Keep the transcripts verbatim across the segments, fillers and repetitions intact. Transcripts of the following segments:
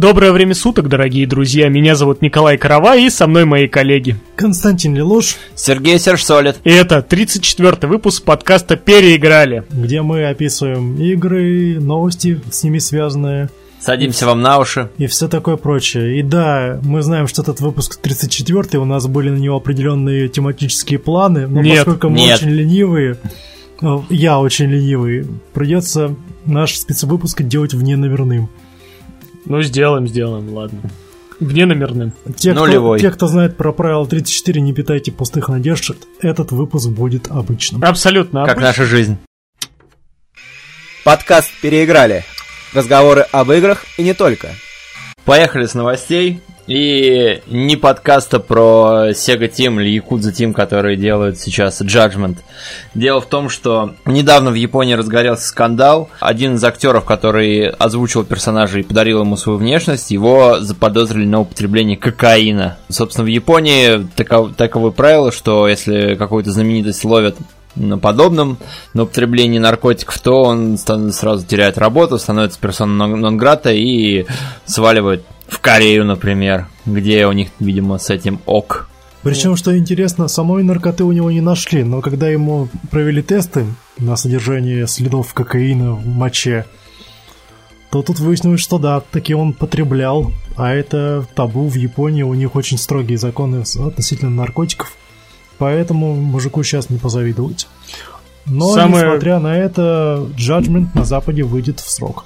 Доброе время суток, дорогие друзья. Меня зовут Николай Каравай, и со мной мои коллеги Константин Лелуш, Сергей Сержсолид. И это тридцать четвёртый выпуск подкаста «Переиграли», где мы описываем игры, новости, с ними связанные. Садимся вам на уши. И все такое прочее. И да, мы знаем, что этот выпуск тридцать четвёртый, у нас были на него определенные тематические планы. Но нет, поскольку мы нет. очень ленивые, я очень ленивый, придется наш спецвыпуск делать вненомерным. Ну, сделаем, сделаем, ладно. Вненомерным. Те, Нулевой. Кто, те, кто знает про правило тридцать четыре, не питайте пустых надежд, этот выпуск будет обычным. Абсолютно обычным. Как наша жизнь. Подкаст «Переиграли». Разговоры об играх и не только. Поехали с новостей. И не подкаста про Sega Team или Yakuza Team, которые делают сейчас Judgment. Дело в том, что недавно в Японии разгорелся скандал. Один из актеров, который озвучил персонажа и подарил ему свою внешность, его заподозрили на употреблении кокаина. Собственно, в Японии таков, таковы правила, что если какую-то знаменитость ловят на подобном, на употреблении наркотиков, то он сразу теряет работу, становится персоной нон-грата и сваливает в Корею, например, где у них, видимо, с этим ок. Причем, что интересно, самой наркоты у него не нашли, но когда ему провели тесты на содержание следов кокаина в моче, то тут выяснилось, что да, таки он потреблял, а это табу в Японии, у них очень строгие законы относительно наркотиков. Поэтому мужику сейчас не позавидовать. Но, Самое... несмотря на это, Judgment на Западе выйдет в срок.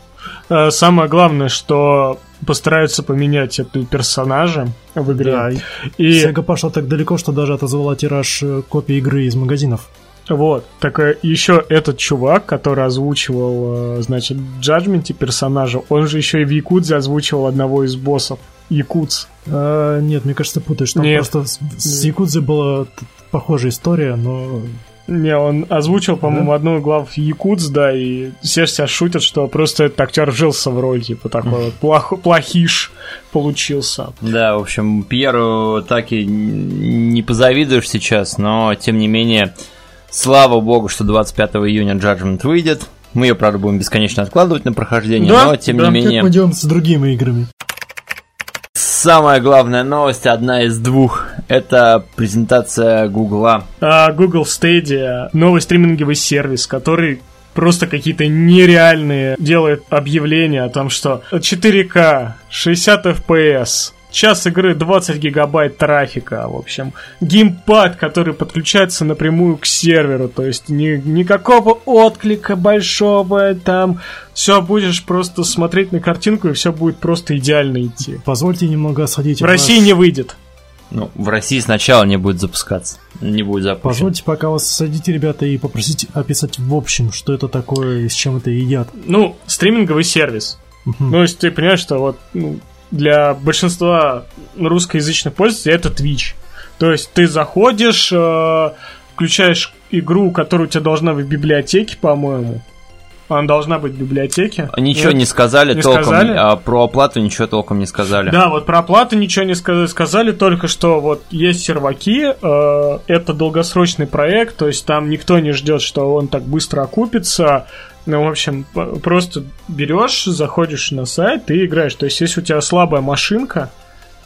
Самое главное, что постараются поменять эту персонажа в игре. Да, и... Sega пошла так далеко, что даже отозвала тираж копий игры из магазинов. Вот, так еще этот чувак, который озвучивал, значит, в Judgment персонажа, он же еще и в Якудзе озвучивал одного из боссов. Якудз. А, нет, мне кажется, ты путаешь. Там нет. просто с, с Якудзе была похожая история, но... Не, он озвучил, по-моему, да? одну главу Якудз, да, и все сейчас шутят, что просто этот актер вжился в роль, типа такой вот плох, плохиш получился. Да, в общем, Пьеру так и не позавидуешь сейчас, но, тем не менее, слава богу, что двадцать пятого июня Judgment выйдет. Мы ее, правда, будем бесконечно откладывать на прохождение, да? но, тем да, не менее... как мы делаем с другими играми. Самая главная новость, одна из двух, это презентация Гугла. Google Stadia, новый стриминговый сервис, который просто какие-то нереальные делает объявления о том, что четыре ка, шестьдесят эф пи эс, час игры, двадцать гигабайт трафика, в общем, геймпад, который подключается напрямую к серверу, то есть ни, никакого отклика большого там... Все, будешь просто смотреть на картинку, и все будет просто идеально идти. Позвольте немного осадить. В России нас... не выйдет. Ну, в России сначала не будет запускаться. Не будет запущен. Позвольте, пока вас осадите, ребята, и попросите описать в общем, что это такое и с чем это едят. Ну, стриминговый сервис. Uh-huh. Ну, если ты понимаешь, что вот ну, для большинства русскоязычных пользователей это Twitch. То есть ты заходишь, включаешь игру, которая у тебя должна быть в библиотеке, по-моему. Она должна быть в библиотеке. Ничего Нет. не сказали не толком, сказали. А про оплату ничего толком не сказали. Да, вот про оплату ничего не сказали. Сказали только, что вот есть серваки, э, это долгосрочный проект, то есть там никто не ждет, что он так быстро окупится. Ну, в общем, просто берешь, заходишь на сайт и играешь. То есть если у тебя слабая машинка,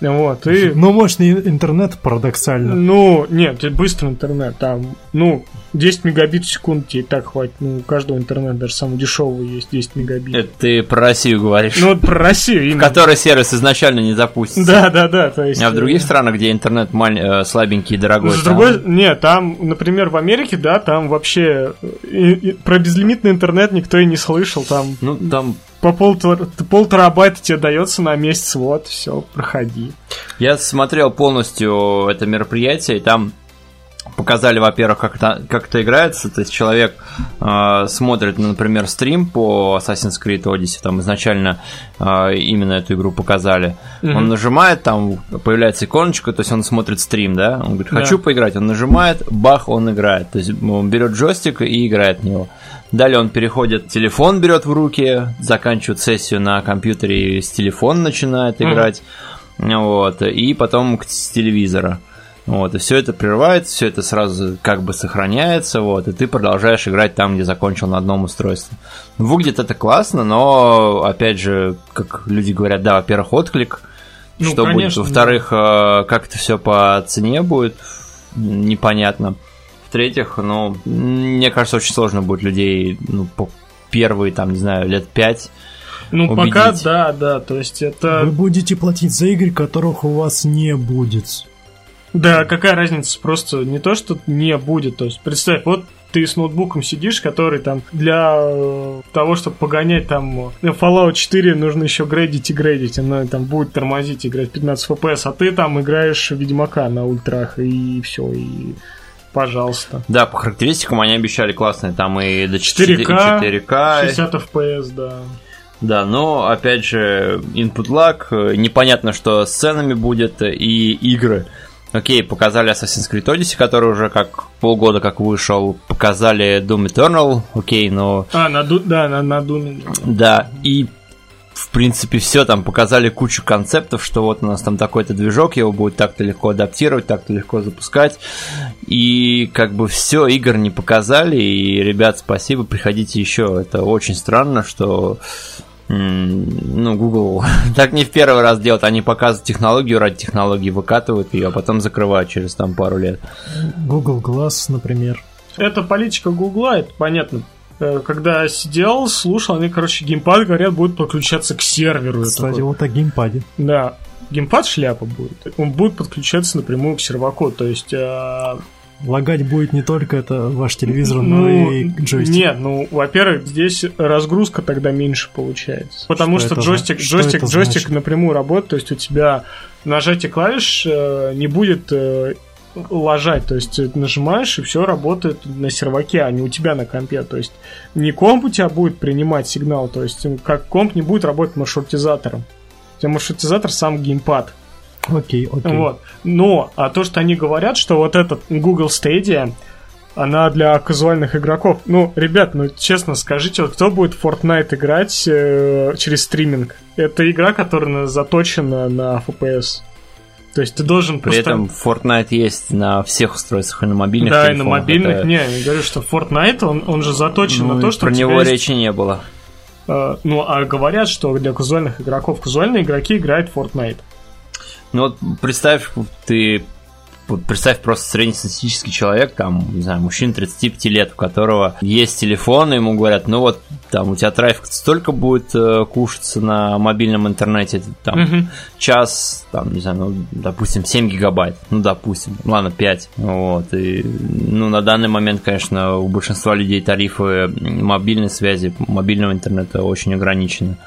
вот, и... Ну, мощный интернет, парадоксально. Ну, нет, быстрый интернет. Там, ну, десять мегабит в секунду тебе и так хватит. Ну, у каждого интернета, даже самый дешевый, есть десять мегабит. Это ты про Россию говоришь. Ну, вот про Россию именно. В которой сервис изначально не запустится. Да, да, да. То есть... А в других странах, где интернет маль... слабенький и дорогой. С другой стороны... Нет, там, например, в Америке, да, там вообще и, и про безлимитный интернет никто и не слышал. Там... Ну, там... По полтора, полтора байта тебе дается на месяц, вот, все, проходи. Я смотрел полностью это мероприятие, и там показали, во-первых, как это, как это играется. То есть человек э, смотрит, ну, например, стрим по Assassin's Creed Odyssey, там изначально э, именно эту игру показали. Mm-hmm. Он нажимает, там появляется иконочка, то есть он смотрит стрим, да? Он говорит, хочу yeah. поиграть, он нажимает, бах, он играет. То есть он берет джойстик и играет в него. Далее он переходит, телефон берет в руки, заканчивает сессию на компьютере и с телефона начинает играть, mm-hmm. вот, и потом с телевизора. Вот, и все это прерывается, все это сразу как бы сохраняется, вот, и ты продолжаешь играть там, где закончил, на одном устройстве. Выглядит это классно, но, опять же, как люди говорят, да, во-первых, отклик, ну, что конечно, будет, во-вторых, да. Как это все по цене будет, непонятно. В-третьих, ну, мне кажется, очень сложно будет людей, ну, по первые, там, не знаю, лет пять. Ну, убедить. Пока, да, да, то есть это... Вы будете платить за игры, которых у вас не будет. Да, какая разница, просто не то, что не будет, то есть представь, вот ты с ноутбуком сидишь, который там для того, чтобы погонять там Fallout четыре, нужно еще грейдить и грейдить, она там будет тормозить, играть пятнадцать эф пи эс, а ты там играешь Ведьмака на ультрах, и все, и... Пожалуйста. Да, по характеристикам они обещали классные, там и до четыре ка, шестьдесят эф пи эс, да. Да, но, опять же, input lag, непонятно, что с ценами будет, и игры. Окей, показали Assassin's Creed Odyssey, который уже как полгода как вышел, показали Doom Eternal, окей, но... А, на, да, на, на Doom. Да, и, в принципе, все там показали кучу концептов, что вот у нас там такой-то движок, его будет так-то легко адаптировать, так-то легко запускать, и как бы все, игр не показали, и, ребят, спасибо, приходите еще, это очень странно, что... Ну, Google так не в первый раз делают. Они показывают технологию, ради технологии выкатывают ее, а потом закрывают через там пару лет. Google Glass, например. Это политика Google, это понятно. Когда сидел, слушал, они, короче, геймпад, говорят, будут подключаться к серверу. Кстати, такой... вот о геймпаде. Да, геймпад шляпа будет. Он будет подключаться напрямую к серваку, то есть... Э... Лагать будет не только это ваш телевизор, ну, но и джойстик. Нет, ну, во-первых, здесь разгрузка тогда меньше получается. Потому что, что джойстик, джойстик, что джойстик напрямую работает, то есть у тебя нажатие клавиш э, не будет э, ложать. То есть нажимаешь, и все работает на серваке, а не у тебя на компе. То есть не комп у тебя будет принимать сигнал, то есть как комп не будет работать маршрутизатором. У тебя маршрутизатор сам геймпад. Окей, okay, окей. Okay. Вот. Но, а то, что они говорят, что вот этот Google Stadia, она для казуальных игроков. Ну, ребят, ну честно скажите, вот кто будет в Fortnite играть э, через стриминг? Это игра, которая заточена на эф пи эс. То есть ты должен... При этом Fortnite есть на всех устройствах, и на мобильных да, телефонах. Да, и на мобильных. Это... Не, я говорю, что Fortnite, он, он же заточен ну, на то, что... Про него речи есть... не было. Э, ну, а говорят, что для казуальных игроков. Казуальные игроки играют в Fortnite. Ну вот представь, ты представь просто среднестатистический человек, там, не знаю, мужчина тридцать пять лет, у которого есть телефон, и ему говорят, ну вот, там, у тебя трафик столько будет э, кушаться на мобильном интернете, там, mm-hmm. час, там, не знаю, ну, допустим, семь гигабайт, ну, допустим, ладно, пять, вот, и, ну, на данный момент, конечно, у большинства людей тарифы мобильной связи, мобильного интернета очень ограничены.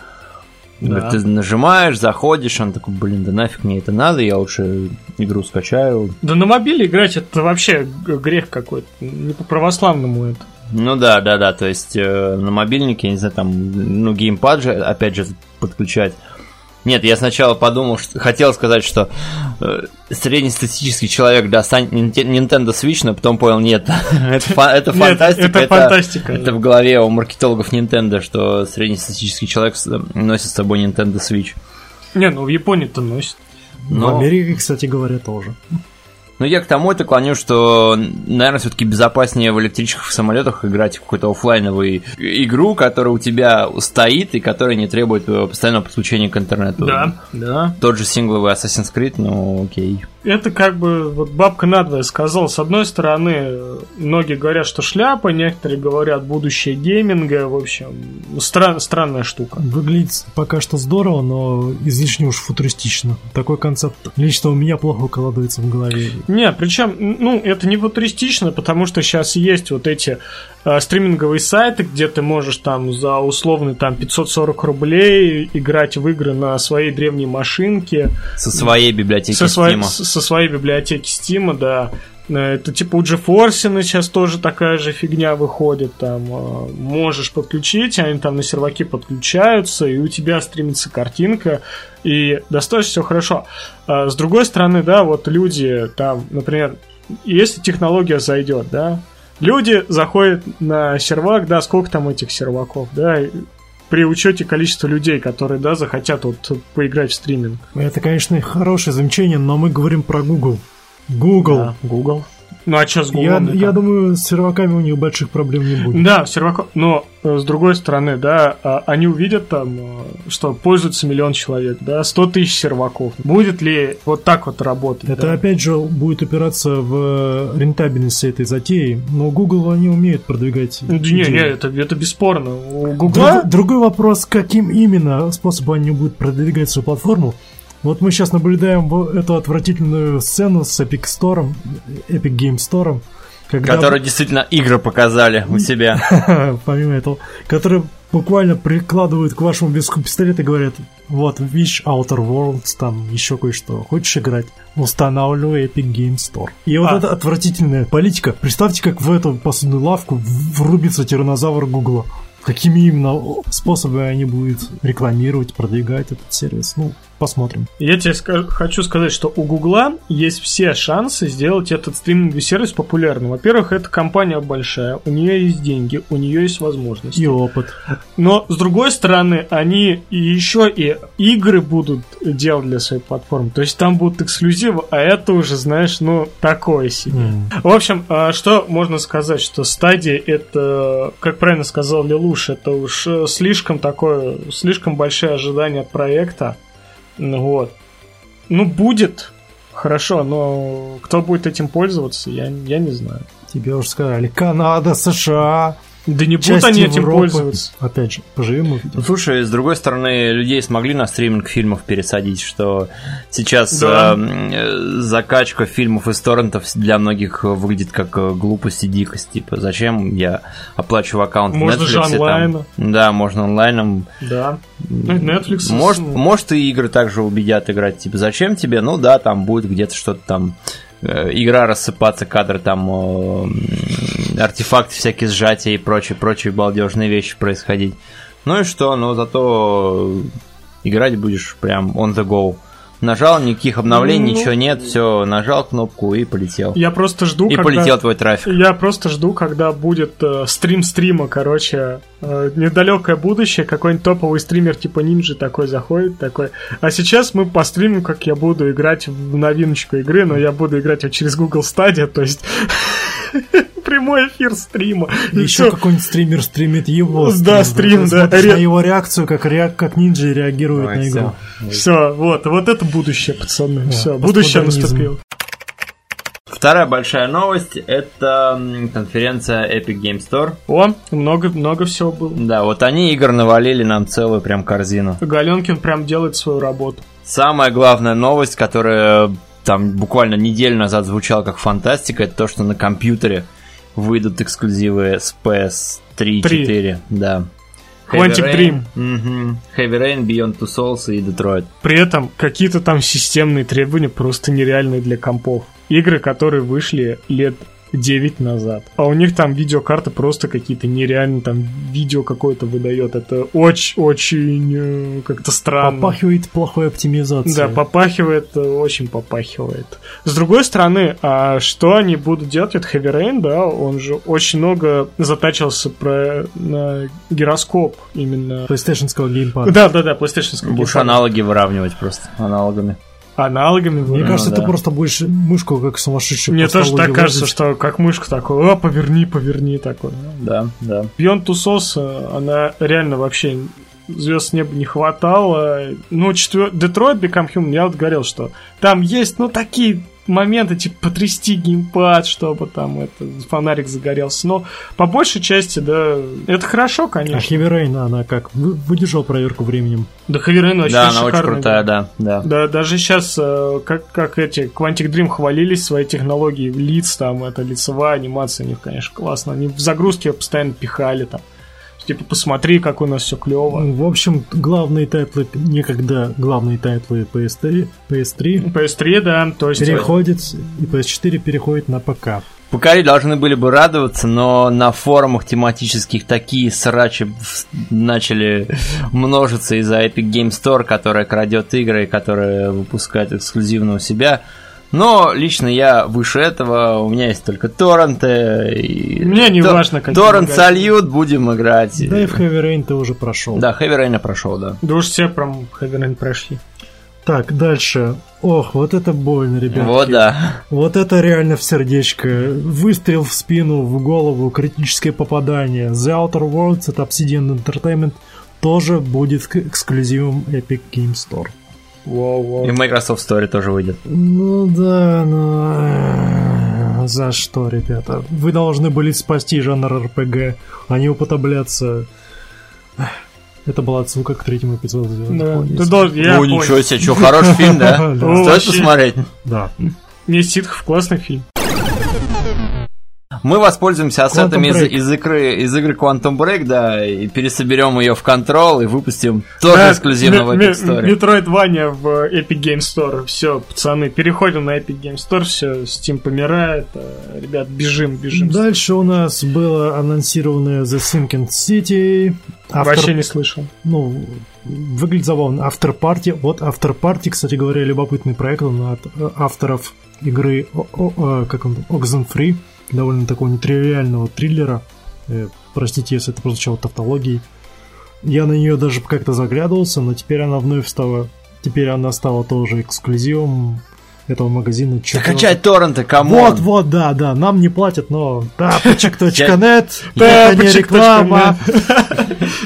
Да. Ты нажимаешь, заходишь, он такой, блин, да нафиг мне это надо, я лучше игру скачаю. Да на мобиле играть это вообще грех какой-то, не по-православному это. Ну да, да, да, то есть э, на мобильнике, я не знаю, там, ну геймпад же, опять же, подключать. Нет, я сначала подумал, что, хотел сказать, что э, среднестатистический человек достанет Nintendo Switch, но потом понял, нет, это фантастика, это в голове у маркетологов Nintendo, что среднестатистический человек носит с собой Nintendo Switch. Не, ну в Японии-то носит. В Америке, кстати говоря, тоже. Но я к тому это клоню, что, наверное, все-таки безопаснее в электричках и самолетах играть в какую-то офлайновую игру, которая у тебя стоит и которая не требует постоянного подключения к интернету. Да, да. Тот же сингловый Assassin's Creed, ну окей. Это как бы вот бабка надвое сказала. С одной стороны, многие говорят, что шляпа, некоторые говорят будущее гейминга, в общем, стран, странная штука. Выглядит пока что здорово, но излишне уж футуристично. Такой концепт лично у меня плохо укладывается в голове. Не, причем, ну, это не футуристично, потому что сейчас есть вот эти э, стриминговые сайты, где ты можешь там за условные там пятьсот сорок рублей играть в игры на своей древней машинке. Со своей библиотеки со своей, Steam. Со, со своей библиотеки Steam, да. Это типа у GeForce сейчас тоже такая же фигня выходит, там э, можешь подключить, они там на серваки подключаются, и у тебя стримится картинка, и достаточно все хорошо. А с другой стороны, да, вот люди там, например, если технология зайдет, да, люди заходят на сервак, да, сколько там этих серваков, да, при учете количества людей, которые, да, захотят вот поиграть в стриминг. Это, конечно, хорошее замечание, но мы говорим про Google. Google. Да, Google. Ну а что с Google? Я, я думаю, с серваками у них больших проблем не будет. Да, серваков. Но с другой стороны, да, они увидят там, что пользуется миллион человек, да, сто тысяч серваков. Будет ли вот так вот работать? Это да? Опять же будет опираться в рентабельность этой затеи. Но Google они умеют продвигать. Не, идеи. не, это, это бесспорно. У Google... Друг, другой вопрос, каким именно способом они будут продвигать свою платформу. Вот мы сейчас наблюдаем эту отвратительную сцену с Epic Store, Epic Games Store, когда... которые действительно игры показали у себя. Помимо этого, которые буквально прикладывают к вашему виску пистолет и говорят: вот, видишь, Outer Worlds, там еще кое-что. Хочешь играть? Устанавливай Epic Games Store. И вот а. эта отвратительная политика. Представьте, как в эту посудную лавку врубится тиранозавр Гугла. Какими именно способами они будут рекламировать, продвигать этот сервис? Ну, посмотрим. Я тебе ска- хочу сказать, что у Гугла есть все шансы сделать этот стриминговый сервис популярным. Во-первых, это компания большая, у нее есть деньги, у нее есть возможности. И опыт. Но, с другой стороны, они еще и игры будут делать для своей платформы. То есть там будут эксклюзивы, а это уже, знаешь, ну, такое себе. Mm. В общем, что можно сказать, что Stadia — это, как правильно сказал Лелуш, это уж слишком такое, слишком большие ожидания от проекта. Вот. Ну, будет хорошо, но кто будет этим пользоваться, я, я не знаю. Тебе уже сказали, Канада, США. Да не будут они этим Европы. Пользоваться. Опять же, поживем. Ну, слушай, с другой стороны, людей смогли на стриминг фильмов пересадить, что сейчас да. э, закачка фильмов из торрентов для многих выглядит как глупость и дикость. Типа, зачем я оплачиваю аккаунт Netflix? Можно же онлайном. Да, можно онлайном. Да. Netflix. Может, может, и игры также убедят играть. Типа, зачем тебе? Ну да, там будет где-то что-то там... игра рассыпаться, кадры там, артефакты всякие, сжатия и прочие-прочие балдежные вещи происходить. Ну и что, но зато играть будешь прям on the go. Нажал, никаких обновлений, ну, ничего нет, все, нажал кнопку и полетел. Я просто жду, и когда... полетел твой трафик. Я просто жду, когда будет э, стрим стрима, короче, э, недалекое будущее, какой-нибудь топовый стример типа Нинджи такой заходит, такой: а сейчас мы постримим, как я буду играть в новиночку игры, но я буду играть вот через Google Stadia, то есть... прямой эфир стрима. Еще все... какой-нибудь стример стримит его. Да, стрим, да. да. Ре... на его реакцию, как, реак... как ниндзя реагирует Ой, на игру. Все. все, вот, вот это будущее, пацаны. Да, все, будущее наступило. Вторая большая новость — это конференция Epic Games Store. О, много-много всего было. Да, вот они игр навалили нам целую прям корзину. Галенкин прям делает свою работу. Самая главная новость, которая там буквально неделю назад звучала как фантастика, это то, что на компьютере выйдут эксклюзивы с пи эс три, четыре, да. Quantic Dream, угу. Heavy Rain, Beyond Two Souls и Detroit. При этом какие-то там системные требования просто нереальные для компов. Игры, которые вышли лет девять назад. А у них там видеокарты просто какие-то нереальные, там видео какое-то выдает. Это очень-очень как-то странно. Попахивает плохой оптимизацией. Да, попахивает, очень попахивает. С другой стороны, а что они будут делать? Это Heavy Rain, да, он же очень много затачился про гироскоп именно. PlayStation-ского геймпада. Да, да, да, PlayStation-ского геймпада. Будешь аналоги выравнивать просто аналогами. Аналогами. Мне ну, кажется, да. ты просто будешь мышку как сумасшедший. Мне тоже так кажется, что как мышку такой, а, поверни, поверни, такой. Да, да. Beyond Two Souls, она реально вообще звезд неба не хватало. Ну, четвер... Detroit Become Human, я вот говорил, что там есть, ну, такие моменты, типа, потрясти геймпад, чтобы там это, фонарик загорелся. Но по большей части, да, это хорошо, конечно. А Heavy Rain, она как? Выдержала проверку временем. Да, Heavy Rain очень, да, она шикарная, очень крутая, да, да. Да, даже сейчас, как, как эти Quantic Dream хвалились своей технологией лиц, там, это лицевая анимация у них, конечно, классно. Они в загрузке ее постоянно пихали, там. Типа, посмотри, как у нас все клево. В общем, главные тайтлы, некогда главные тайтлы пи эс три, пи эс три, пи эс три, да, то есть переходит, и пи эс четыре переходит на ПК. ПК должны были бы радоваться, но на форумах тематических такие срачи начали множиться из-за Epic Games Store, которая крадет игры и которая выпускает эксклюзивно у себя. Но лично я выше этого, у меня есть только торренты. И... Мне не Тор... важно, как торрент играть. Сольют, будем играть. Да и в Heavy Rain ты уже прошел. Да, Heavy Rain я прошел, да. Да уж все прям Heavy Rain прошли. Так, дальше. Ох, вот это больно, ребятки. Вот да. Вот это реально в сердечко. Выстрел в спину, в голову, критическое попадание. The Outer Worlds от Obsidian Entertainment тоже будет эксклюзивом Epic Games Store. Wow, wow. И в Microsoft Store тоже выйдет. Ну да, но... За что, ребята? Вы должны были спасти жанр эр пи джи, а не уподобляться... Это была отсылка к третьему эпизоду. Да. Ты должен, я ну, понял. Ничего себе, что, хороший фильм, да? Стоит посмотреть. Да. Не ситхов, классный фильм. Мы воспользуемся ассетами из, из, игры, из игры Quantum Break, да, и пересоберем ее в Control и выпустим тоже да, эксклюзивно в Epic Store. Metroidvania в Epic Games Store. Все, пацаны, переходим на Epic Games Store, все, Steam помирает. Ребят, бежим, бежим. Дальше у нас было анонсировано The Sinking City. After... Вообще не слышал. Ну, выглядит забавно. Afterparty. Вот Afterparty, кстати говоря, любопытный проект, он от авторов игры о, о, как он, Oxenfree. Довольно такого нетривиального триллера. Э, простите, если это прозвучало тавтологией. Я на нее даже как-то заглядывался, но теперь она вновь стала... Теперь она стала тоже эксклюзивом этого магазина. Да качай торренты, камон! Вот-вот, да-да, нам не платят, но... Тапочек точка нет, это не реклама.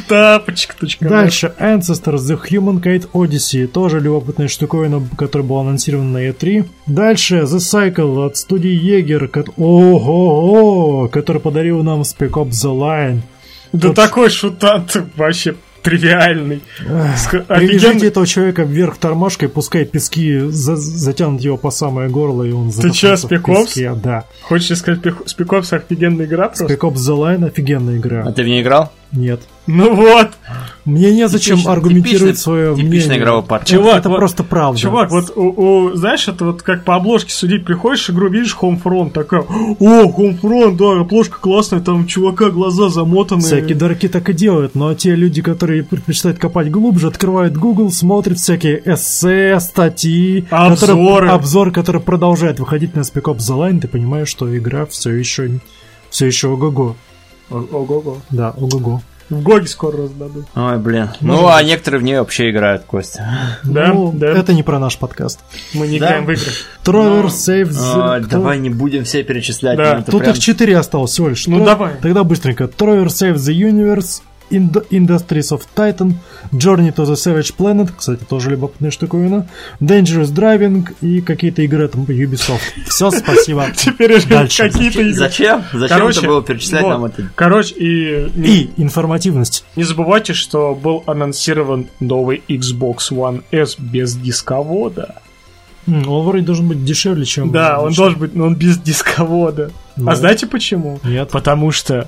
Тапочек точка нет. Дальше, Ancestors The Humankind Odyssey. Тоже любопытная штуковина, которая была анонсирована на и три. Дальше, The Cycle от студии Егер. Ого-го! Который подарил нам Spec Ops The Line. Да такой шутан вообще... Тривиальный. Ах, привяжите этого человека вверх тормашкой, пускай пески за- затянут его по самое горло, и он запутается в песке. Да. Хочешь сказать, Spec Ops офигенная игра просто? Spec Ops The Line офигенная игра. А ты в ней играл? Нет. Ну вот! Мне незачем типичный, аргументировать типичный, свое мнение. Типичный игровой партнер. Чувак, это вот, просто правда. Чувак, вот, у, у, знаешь, это вот как по обложке судить, приходишь игру, видишь Homefront, такая, о, Homefront, да, обложка классная, там у чувака глаза замотаны. Всякие дураки так и делают, но те люди, которые предпочитают копать глубже, открывают Google, смотрят всякие эссе, статьи, обзоры. Которые, обзор, который продолжает выходить на Spec Ops The Line, ты понимаешь, что игра все еще, все еще ого-го. Ого-го. Да, ого-го. В Гоге скоро раздадут. Ой, блин. Может ну, быть. А некоторые в ней вообще играют, Костя. Да? Ну, да. Это не про наш подкаст. Мы не да? играем в игры. Тровер, Сейв... Давай не будем все перечислять. Да. Тут прям... их четыре осталось всего лишь. Ну, Тро... давай. Тогда быстренько. Тровер, Save the Universe, Ind- Industries of Titan, Journey to the Savage Planet, кстати, тоже любопытная штуковина, Dangerous Driving и какие-то игры там Ubisoft. Все, спасибо. Теперь какие-то игры. Зачем? Зачем это было перечислять нам это? Короче, и... И информативность. Не забывайте, что был анонсирован новый Xbox One S без дисковода. Он вроде должен быть дешевле, чем... Да, он должен быть, но он без дисковода. А знаете почему? Нет. Потому что...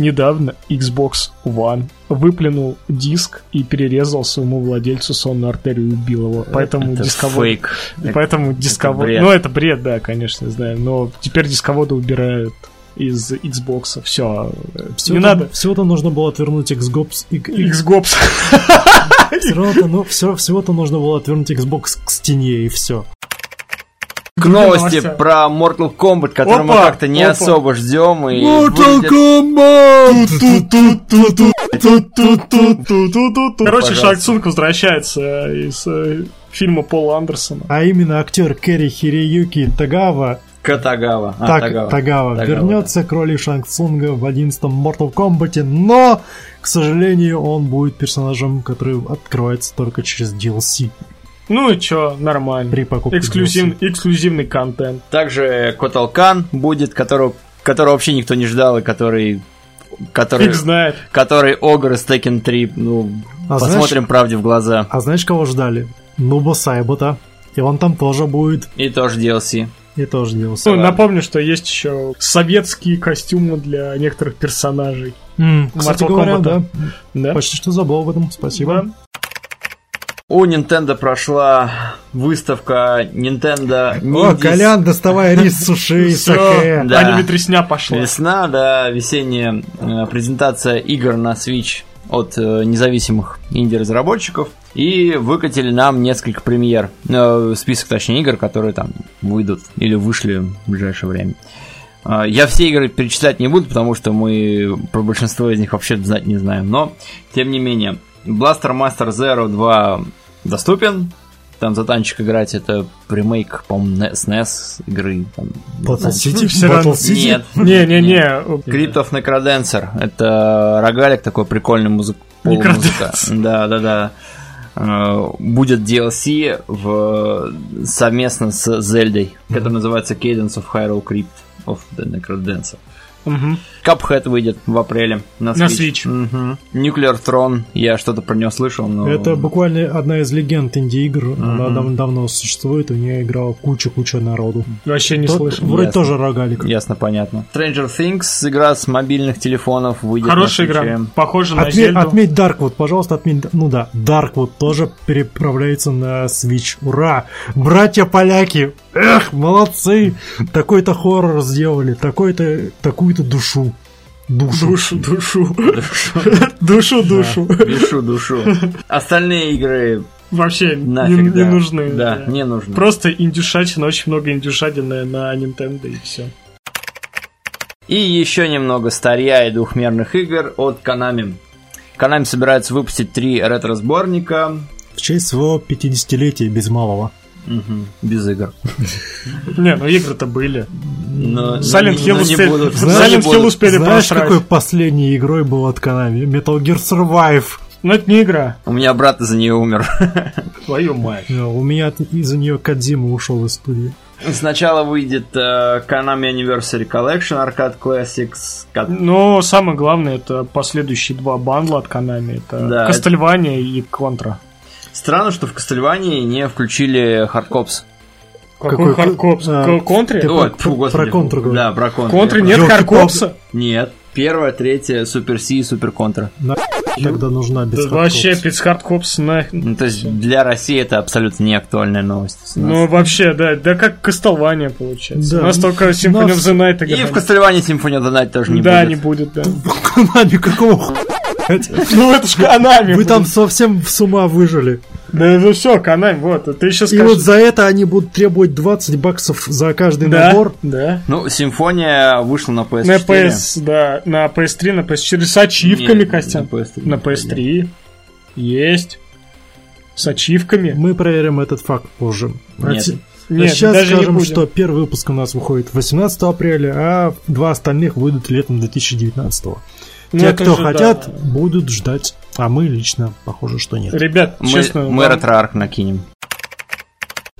Недавно Xbox One выплюнул диск и перерезал своему владельцу сонную артерию и убил его. Поэтому это дисковод... фейк. Поэтому это дисковод... Бред. Ну, это бред, да, конечно, знаю. Но теперь дисководы убирают из Xbox. Все. Всего не там, надо. Всего-то нужно было отвернуть Xbox... Xbox. Всего-то нужно было отвернуть Xbox к стене, и все. К новости про Mortal Kombat, который мы как-то не опа. особо ждем. И Mortal будет... Kombat! Короче, Шак Цунг возвращается из э, фильма Пола Андерсона. А именно актер Кэри Хиреюки Tagawa. Катагава. А, так, Tagawa. Tagawa. Tagawa вернется к роли Шак Цунга в одиннадцатом Mortal Kombat, но, к сожалению, он будет персонажем, который открывается только через ди эл си. Ну и чё, нормально. При покупке Эксклюзив, эксклюзивный контент. Также Коталкан будет, которого, которого вообще никто не ждал, и который... который Фиг знает. Который Огр из Tekken три. Ну, а посмотрим, знаешь, правде в глаза. А знаешь, кого ждали? Нуба Сайбота. И он там тоже будет. И тоже ди эл си. И тоже ди эл си. Ну, напомню, что есть еще советские костюмы для некоторых персонажей. Mm, кстати говоря, да. да. Почти что забыл об этом, спасибо. Да. У Nintendo прошла выставка Nintendo Minis. О, Колян, доставай рис, суши, саке. Да. Аниме тресня пошла. Весна, да, весенняя э, презентация игр на Switch от э, независимых инди-разработчиков. И выкатили нам несколько премьер. Э, список, точнее, игр, которые там выйдут или вышли в ближайшее время. Э, я все игры перечислять не буду, потому что мы про большинство из них вообще знать не знаем. Но, тем не менее... Blaster Master Zero два доступен, там за танчик играть, это ремейк, по-моему, эс эн эс игры. Там, Battle City? Battle City? Нет. Не-не-не. Crypt of Necrodancer. Это рогалик такой прикольный музы... полумузыка. Да-да-да. Будет ди эл си в... совместно с Зельдой, который называется Cadence of Hyrule Crypt of the Necrodancer. Угу. Cuphead выйдет в апреле на Switch. Угу. Nuclear Throne, я что-то про него слышал, но... Это буквально одна из легенд инди-игр. Угу. Она дав- давно существует, у нее играла куча-куча народу. Вообще не Тот, слышал. Вроде Ясно. Тоже рогалик. Ясно, понятно. Stranger Things, игра с мобильных телефонов, выйдет. Хорошая игра, похожа на Отме- Зельду. Отметь Darkwood, пожалуйста, отметь... Ну да, Darkwood тоже переправляется на Switch. Ура! Братья-поляки! Эх, молодцы! Такой-то хоррор сделали, такой-то... Такую-то душу. Душу, душу, душу. Душу, душу. Душу, душу. Остальные игры вообще нафиг, не, не да. нужны. Да, да, не нужны. Просто индюшатина, очень много индюшатины на Nintendo, и все. И еще немного старья и двухмерных игр от Konami. Konami собирается выпустить три ретро-сборника. В честь своего пятидесятилетия без малого. Угу. Без игр. Не, ну игры-то были. Silent Hill успели просрать. Знаешь, какой последней игрой был от Konami? Metal Gear Survive. Ну это не игра. У меня брат из-за нее умер. Твою мать. У меня из-за нее Кодзима ушел из студии. Сначала выйдет uh, Konami Anniversary Collection, Arcade Classics. Cat... Но самое главное, это последующие два бандла от Konami. Это да, Castlevania это... и Contra. Странно, что в Castlevania не включили Hard Cops. Какой Hard Cops? А, Контри? О, фу, господи. Про Контру говорю. Да, про Контру. Контры нет Hard Cops? Нет. Первая, третья, Супер Си и Супер Контра. Тогда нужна без Hard Cops. Вообще без Hard Cops на... Ну, то есть для России это абсолютно не актуальная новость. Ну вообще, да. Да как Castlevania получается. Да. У нас только Symphony of the Night играли. И в Castlevania Symphony of the Night тоже не будет. Да, не будет, да. Konami, какого хуя? Ну это ж Konami. Вы там совсем с ума выжили. Да ну все, Konami, вот, ты еще скажешь. И вот за это они будут требовать двадцать баксов за каждый да, набор. Да. Ну, Симфония вышла на пи эс четыре. На пи эс, да, на пи эс три, на пи эс четыре с ачивками, нет, Костян. На пи эс три. На пи эс три. Есть. С ачивками. Мы проверим этот факт позже. Нет. Нет, сейчас даже скажем, что первый выпуск у нас выходит восемнадцатого апреля, а два остальных выйдут летом две тысячи девятнадцатого. Ну, те, кто же, хотят, да, будут ждать. А мы лично, похоже, что нет. Ребят, мы, честно... Мы вам... ретро-арк накинем.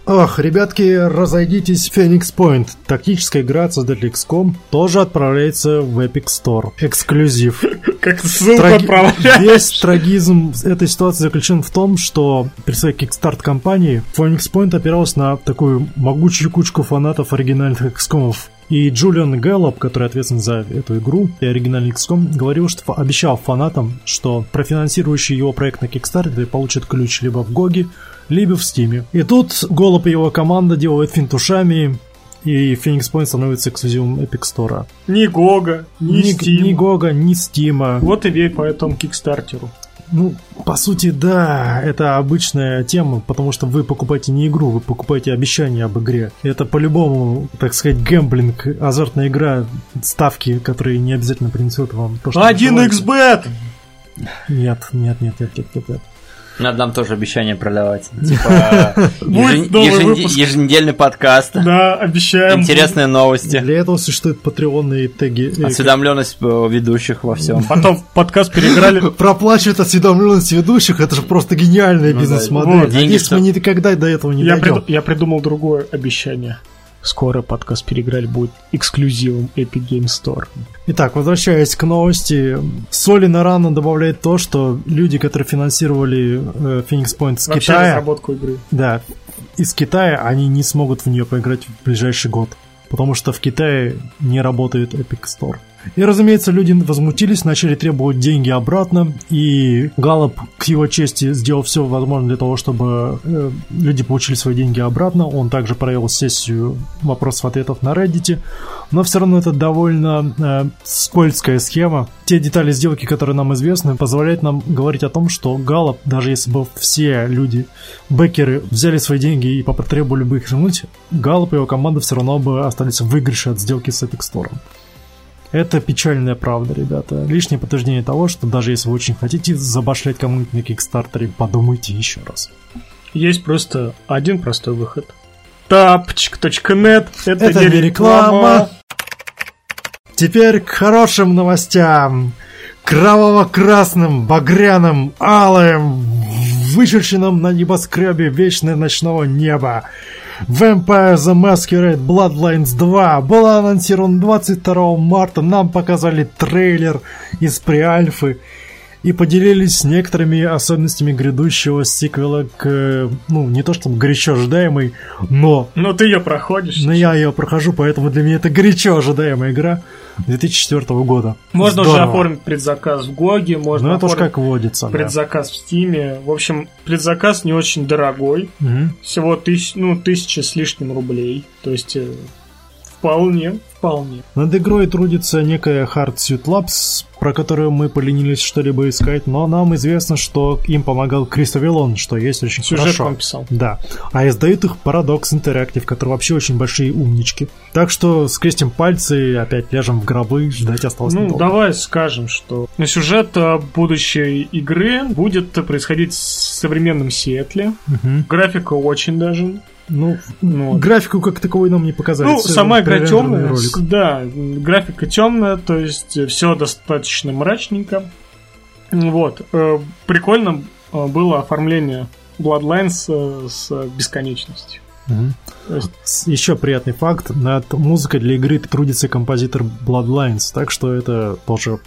Ох, ребятки, разойдитесь. Phoenix Point, тактическая игра от создателей икс ком, тоже отправляется в Epic Store. Эксклюзив. Как ссылка проваляешь. Весь трагизм этой ситуации заключен в том, что при своей Kickstart компании Phoenix Point опиралась на такую могучую кучку фанатов оригинальных икс комов. И Джулиан Голлоп, который ответственен за эту игру и оригинальный икс ком, говорил, что обещал фанатам, что профинансирующий его проект на Kickstarter получит ключ либо в Гоге, либо в Стиме. И тут Голлоп и его команда делают финт ушами, и Phoenix Point становится эксклюзивом Epic Store. Ни Гога, ни, ни Стима. Ни Гога, ни Стима. Вот и вей по этому Кикстартеру. Ну, по сути, да, это обычная тема, потому что вы покупаете не игру, вы покупаете обещание об игре. Это по-любому, так сказать, гэмблинг, азартная игра, ставки, которые не обязательно принесут вам то, что... один икс бет! Нет, нет, нет, нет, нет, нет, нет. Надо нам тоже обещание продавать. Типа еженедельный подкаст. Да, обещаем. Интересные новости. Для этого существуют патреонные теги. Осведомленность ведущих во всем. Потом подкаст переиграли. Проплачивают осведомленность ведущих. Это же просто гениальная бизнес-модель. Надеюсь, мы никогда до этого не дойдем. Я придумал другое обещание. Скоро подкаст «Переиграли» будет эксклюзивом Epic Games Store. Итак, возвращаясь к новости, соли на рану добавляет то, что люди, которые финансировали э, Phoenix Point с вообще Китая... разработку игры. Да, из Китая они не смогут в нее поиграть в ближайший год, потому что в Китае не работает Epic Store. И, разумеется, люди возмутились, начали требовать деньги обратно, и Голлоп, к его чести, сделал все возможное для того, чтобы э, люди получили свои деньги обратно. Он также провел сессию вопросов-ответов на Reddit, но все равно это довольно э, скользкая схема. Те детали сделки, которые нам известны, позволяют нам говорить о том, что Голлоп, даже если бы все люди, бэкеры, взяли свои деньги и потребовали бы их вернуть, Голлоп и его команда все равно бы остались в выигрыше от сделки с Epic Store. Это печальная правда, ребята. Лишнее подтверждение того, что даже если вы очень хотите забашлять кому-нибудь на Кикстартере, подумайте еще раз. Есть просто один простой выход. Тапчик точка нет. Это, Это не реклама. реклама. Теперь к хорошим новостям. Кроваво-красным, багряным, алым, вычерченным на небоскребе вечное ночного неба. Vampire the Masquerade Bloodlines два была анонсирована двадцать второго марта. Нам показали трейлер из преальфы и поделились некоторыми особенностями грядущего сиквела к... Ну, не то чтобы горячо ожидаемый, но... Но ты ее проходишь. Но я ее прохожу, поэтому для меня это горячо ожидаемая игра две тысячи четвёртого года. Можно Здорово. уже оформить предзаказ в Гоге, можно ну, это оформить уж как водится, предзаказ да. в Стиме. В общем, предзаказ не очень дорогой. Угу. Всего тысяч, ну, тысяча с лишним рублей. То есть... Вполне, вполне. Над игрой трудится некая Hard Suit Labs, про которую мы поленились что-либо искать, но нам известно, что им помогал Крис Авелон, что есть очень Сюжет хорошо. Сюжет он писал. Да. А издают их Paradox Interactive, которые вообще очень большие умнички. Так что скрестим пальцы и опять ляжем в гробы, ждать осталось ну, недолго. Ну, давай скажем, что сюжет будущей игры будет происходить в современном Сиэтле. Угу. Графика очень даже... Ну, ну, графику как таковой нам не показали. Ну, сама игра темная. Да, графика темная, то есть все достаточно мрачненько. Вот. Прикольно было оформление Bloodlines с бесконечностью. Угу. Еще приятный факт: над музыкой для игры трудится композитор Bloodlines, так что это тоже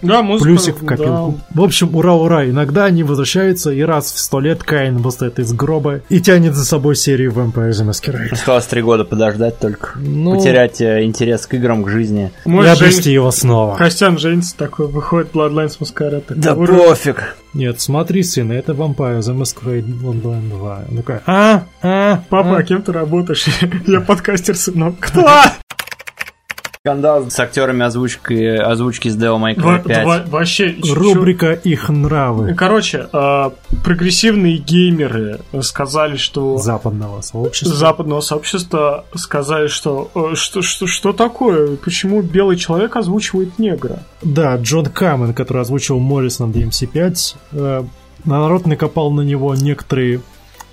да, музыка, плюсик в копилку. Да. В общем, ура-ура! Иногда они возвращаются, и раз в сто лет Каин восстает из гроба и тянет за собой серию Vampire the Masquerade. Осталось три года подождать только, ну... потерять интерес к играм, к жизни. Может, и обрести Жень... его снова. Костян женится такой, выходит Bloodlines Masquerade. Да ура. Пофиг! Нет, смотри, сын, это Vampire the Masquerade Bloodline два. Ну как? А, а, папа, а? Кем ты работаешь? Я подкастер, сынок. Кто? Скандал с актерами озвучки, озвучки с Devil May Cry пять. Во- вообще, рубрика «Их нравы». Короче, э, прогрессивные геймеры сказали, что... Западного сообщества. Западного сообщества сказали, что, э, что, что... Что такое? Почему белый человек озвучивает негра? Да, Джон Каммен, который озвучивал Моррисона в ди эм си пять, э, народ накопал на него некоторые...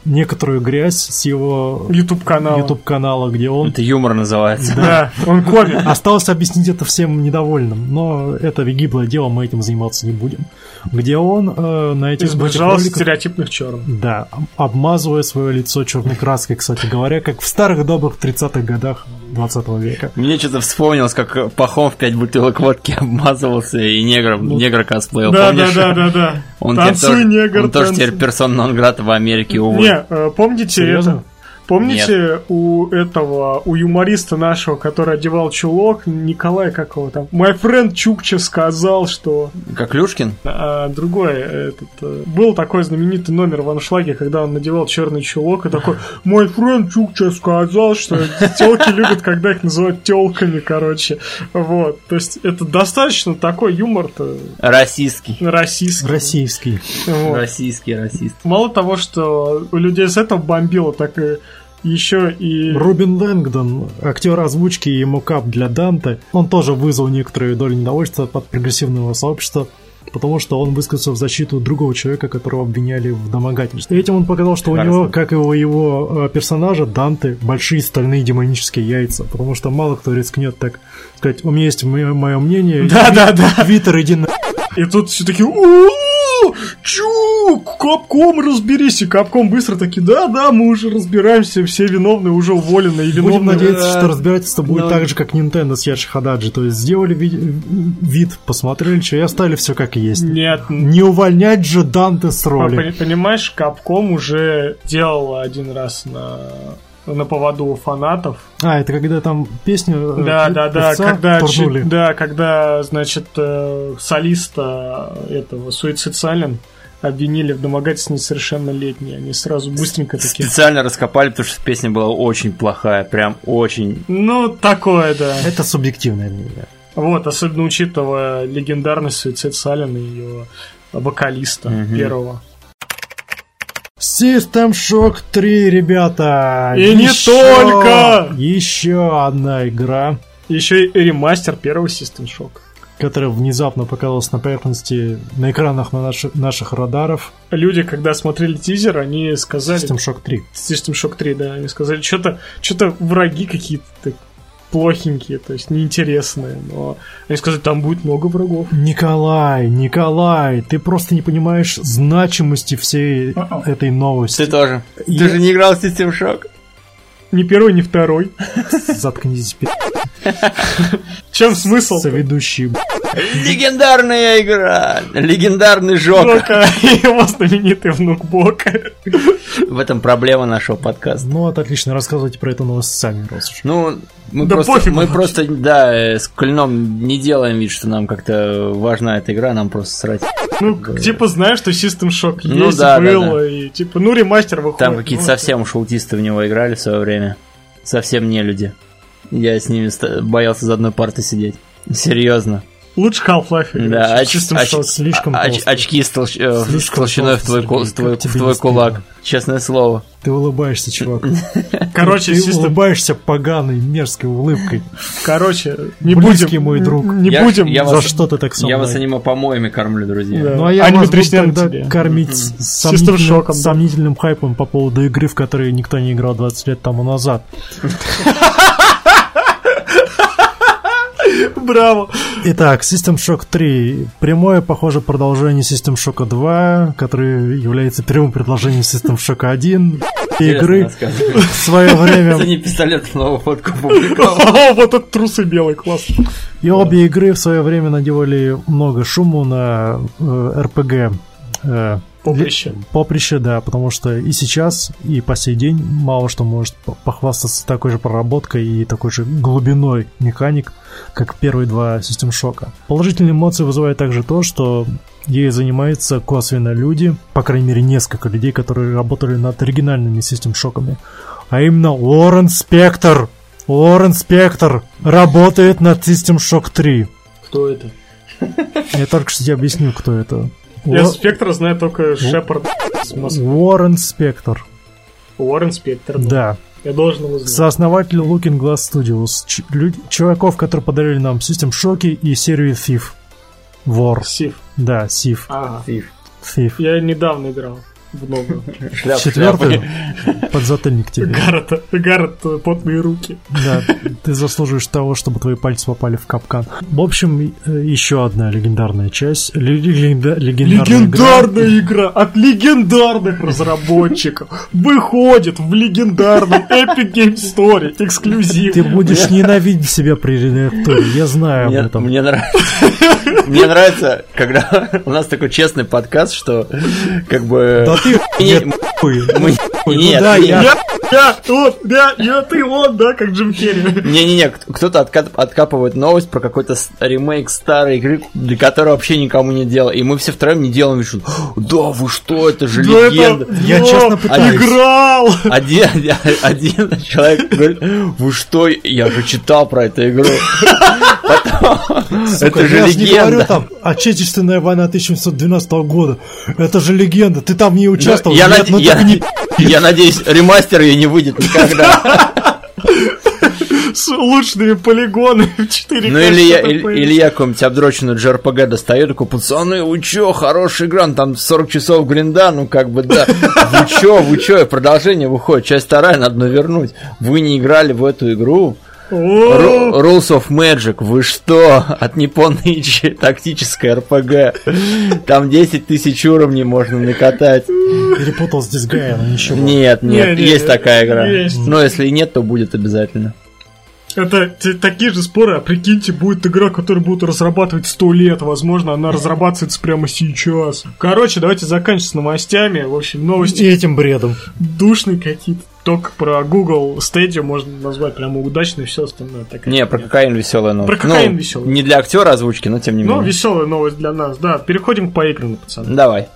некоторую грязь с его YouTube-канала, YouTube-канала, где он... Это юмор называется. Да, он комик. Осталось объяснить это всем недовольным, но это гиблое дело, мы этим заниматься не будем. Где он э, на этих... Избежал роликах, стереотипных черных. Да, обмазывая свое лицо черной краской, кстати говоря, как в старых добрых тридцатых годах двадцатого века. Мне что-то вспомнилось, как Пахом в пять бутылок водки обмазывался и негр, ну, негр косплеил. Да, помнишь? Да, да, да, да. Он, танцуй, негр, он тоже теперь персона нон грата в Америке, увы. Не, помните Серьезно? это? Помните Нет. у этого, у юмориста нашего, который одевал чулок, Николая какого там? My friend Чукча сказал, что... Как Люшкин? А, другой этот... Был такой знаменитый номер в аншлаге, когда он надевал черный чулок и такой: My friend Чукча сказал, что тёлки любят, когда их называют тёлками, короче. Вот. То есть это достаточно такой юмор-то... Российский. Российский. Российский. Вот. Российский расист. Мало того, что у людей с этого бомбило, так и... Еще и... Рубин Лэнгдон, актер озвучки и мокап для Данте, он тоже вызвал некоторую долю недовольства от прогрессивного сообщества, потому что он высказался в защиту другого человека, которого обвиняли в домогательстве. Этим он показал, что Харрис. у него, как и у его персонажа, Данте, большие стальные демонические яйца, потому что мало кто рискнет так сказать: у меня есть мое, мое мнение, да, и, да, да. Твиттер, иди на... И тут все такие: у Чу, Капком, разберись. И Капком быстро таки: да-да, мы уже разбираемся, все виновные уже уволены и виновные. Будем надеяться, что разбирательство будет Но... так же, как Nintendo с Яши Хададжи. То есть сделали ви- вид, посмотрели, что и оставили все как есть. Нет. Не увольнять же Данте с роли. Понимаешь, Капком уже делала один раз на... на поводу у фанатов. А, это когда там песню... Да, да, да, когда, ч, да, когда, значит, э, солиста этого Suicide Silent обвинили в домогательстве несовершеннолетней. Они сразу быстренько такие... Специально раскопали, потому что песня была очень плохая, прям очень... Ну, такое, да. Это субъективное мнение. Вот, особенно учитывая легендарность Suicide Silent и ее вокалиста угу. первого. System Shock три, ребята! И еще, не только! Еще одна игра. Еще и ремастер первого System Shock. которая внезапно показалась на поверхности, на экранах на наши, наших радаров. Люди, когда смотрели тизер, они сказали... System Shock три. System Shock три, да. Они сказали, что-то, что-то враги какие-то так, плохенькие, то есть неинтересные. Но они сказали, там будет много врагов. Николай, Николай, ты просто не понимаешь значимости всей Uh-oh. этой новости. Ты тоже. Я... Ты же не играл в System Shock. Ни первый, ни второй. Заткнитесь, пи***. Чем смысл? Соведущие. Легендарная игра. Легендарный Жока. И его знаменитый внук Бока. В этом проблема нашего подкаста. Ну, вот отлично, рассказывайте про эту новость сами, раз уж. Ну, мы да просто, пофиг, мы вообще. просто, да, с Кольном не делаем вид, что нам как-то важна эта игра, нам просто срать. Ну, как типа, знаешь, что System Shock ну, есть, да, было, да, да. И типа, ну, ремастер выходит. Там какие-то ну, совсем уж аутисты в него играли в свое время. Совсем не люди. Я с ними боялся за одной партой сидеть. Серьезно. Лучше Half-Life. Да, оч- чистым, оч- что слишком оч- очки с, тол- с толщиной толст, в твой, кул- твой, в твой кулак. Честное слово. Ты улыбаешься, чувак. Короче, ты system... улыбаешься поганой, мерзкой улыбкой. Короче, не близкий будем, мой друг. Не я, будем. Я за вас, что ты так со мной? Я вас аниме-помоями кормлю, друзья. Да. Ну а я аниме вас буду тогда тебе. кормить mm-hmm. сомнительным, да. сомнительным хайпом по поводу игры, в которой никто не играл двадцать лет тому назад. Браво! Итак, System Shock три. Прямое, похоже, продолжение System Shock два, которое является прямым продолжением System Shock один. Игры в свое время... Они пистолет снова фотку публиковали. Вот этот трусы белый, класс. И обе игры в свое время наделали много шуму на эр пи джи. Поприще. Поприще, да, потому что и сейчас, и по сей день мало что может похвастаться такой же проработкой и такой же глубиной механик, как первые два System Shock. Положительные эмоции вызывает также то, что ей занимаются косвенно люди, по крайней мере несколько людей, которые работали над оригинальными System Shock'ами, а именно Уоррен Спектор. Уоррен Спектор работает над System Shock три. Кто это? Я только что тебе объясню, кто это. Я Уор... Спектра знаю только Шепард. Уоррен Спектор. Уоррен Спектор, да. да. Я должен его знать. Сооснователь Looking Glass Studios. Ч- люд... Чуваков, которые подарили нам System Shock и серию Thief. War. Thief. Да, Thief. Ага. Thief. Thief. Я недавно играл в новую. Четвертую. Подзатыльник тебе. Гаррет, Гаррет, потные руки. Да, ты заслуживаешь того, чтобы твои пальцы попали в капкан. В общем, еще одна легендарная часть. Легенда, легендарная легендарная игра. игра от легендарных разработчиков выходит в легендарном Epic Games Store эксклюзив. Ты будешь мне... ненавидеть себя при редакторе, я знаю мне, об этом. Мне нравится. Мне нравится, когда у нас такой честный подкаст, что как бы... Да ты нет, нет, хуй, мы, хуй, нет, ну, да, я, я, я, он, да, я, ты, он, да, как Джим Керри. Не-не-не, кто-то откат, откапывает новость про какой-то ремейк старой игры, для которой вообще никому не дело, и мы все втроем не делаем, что, да, вы что, это же да легенда. Это, я но, честно пытаюсь. Играл. Один, один человек говорит, вы что, я же читал про эту игру. Потом, сука, это же я легенда. Я не говорю там, Отечественная война тысяча семьсот двенадцатого года, это же легенда, ты там не участвовал. Я, нет, над... ну, я... Не... я надеюсь, ремастер ее не выйдет никогда. С лучшими полигонами в четыре ка. Ну или я, или я какую-нибудь обдроченную джей ар пи джи достаю, такой, пацаны, вы чё, хороший грант, там сорок часов гринда, ну как бы да. Вы чё, вы чё, продолжение выходит, часть вторая, надо вернуть. Вы не играли в эту игру? Rules of Magic, вы что? От Nippon Ichi, тактическая эр пи джи. Там десять тысяч уровней можно накатать. Перепутал с Disgaea, ничего. Нет, нет, не, есть не, такая игра. Есть. Но если и нет, то будет обязательно. Это такие же споры, а прикиньте, будет игра, которую будут разрабатывать сто лет, возможно, она разрабатывается прямо сейчас. Короче, давайте заканчивать с новостями, в общем, новости... И этим бредом. Душные какие-то. Только про Google Stadia можно назвать прямо удачно и все остальное. Такая не, про кокаин веселая новость. Про кокаин ну, веселая. Не для актера озвучки, но тем не менее. Ну, веселая новость для нас, да. Переходим по играм, пацаны. Давай.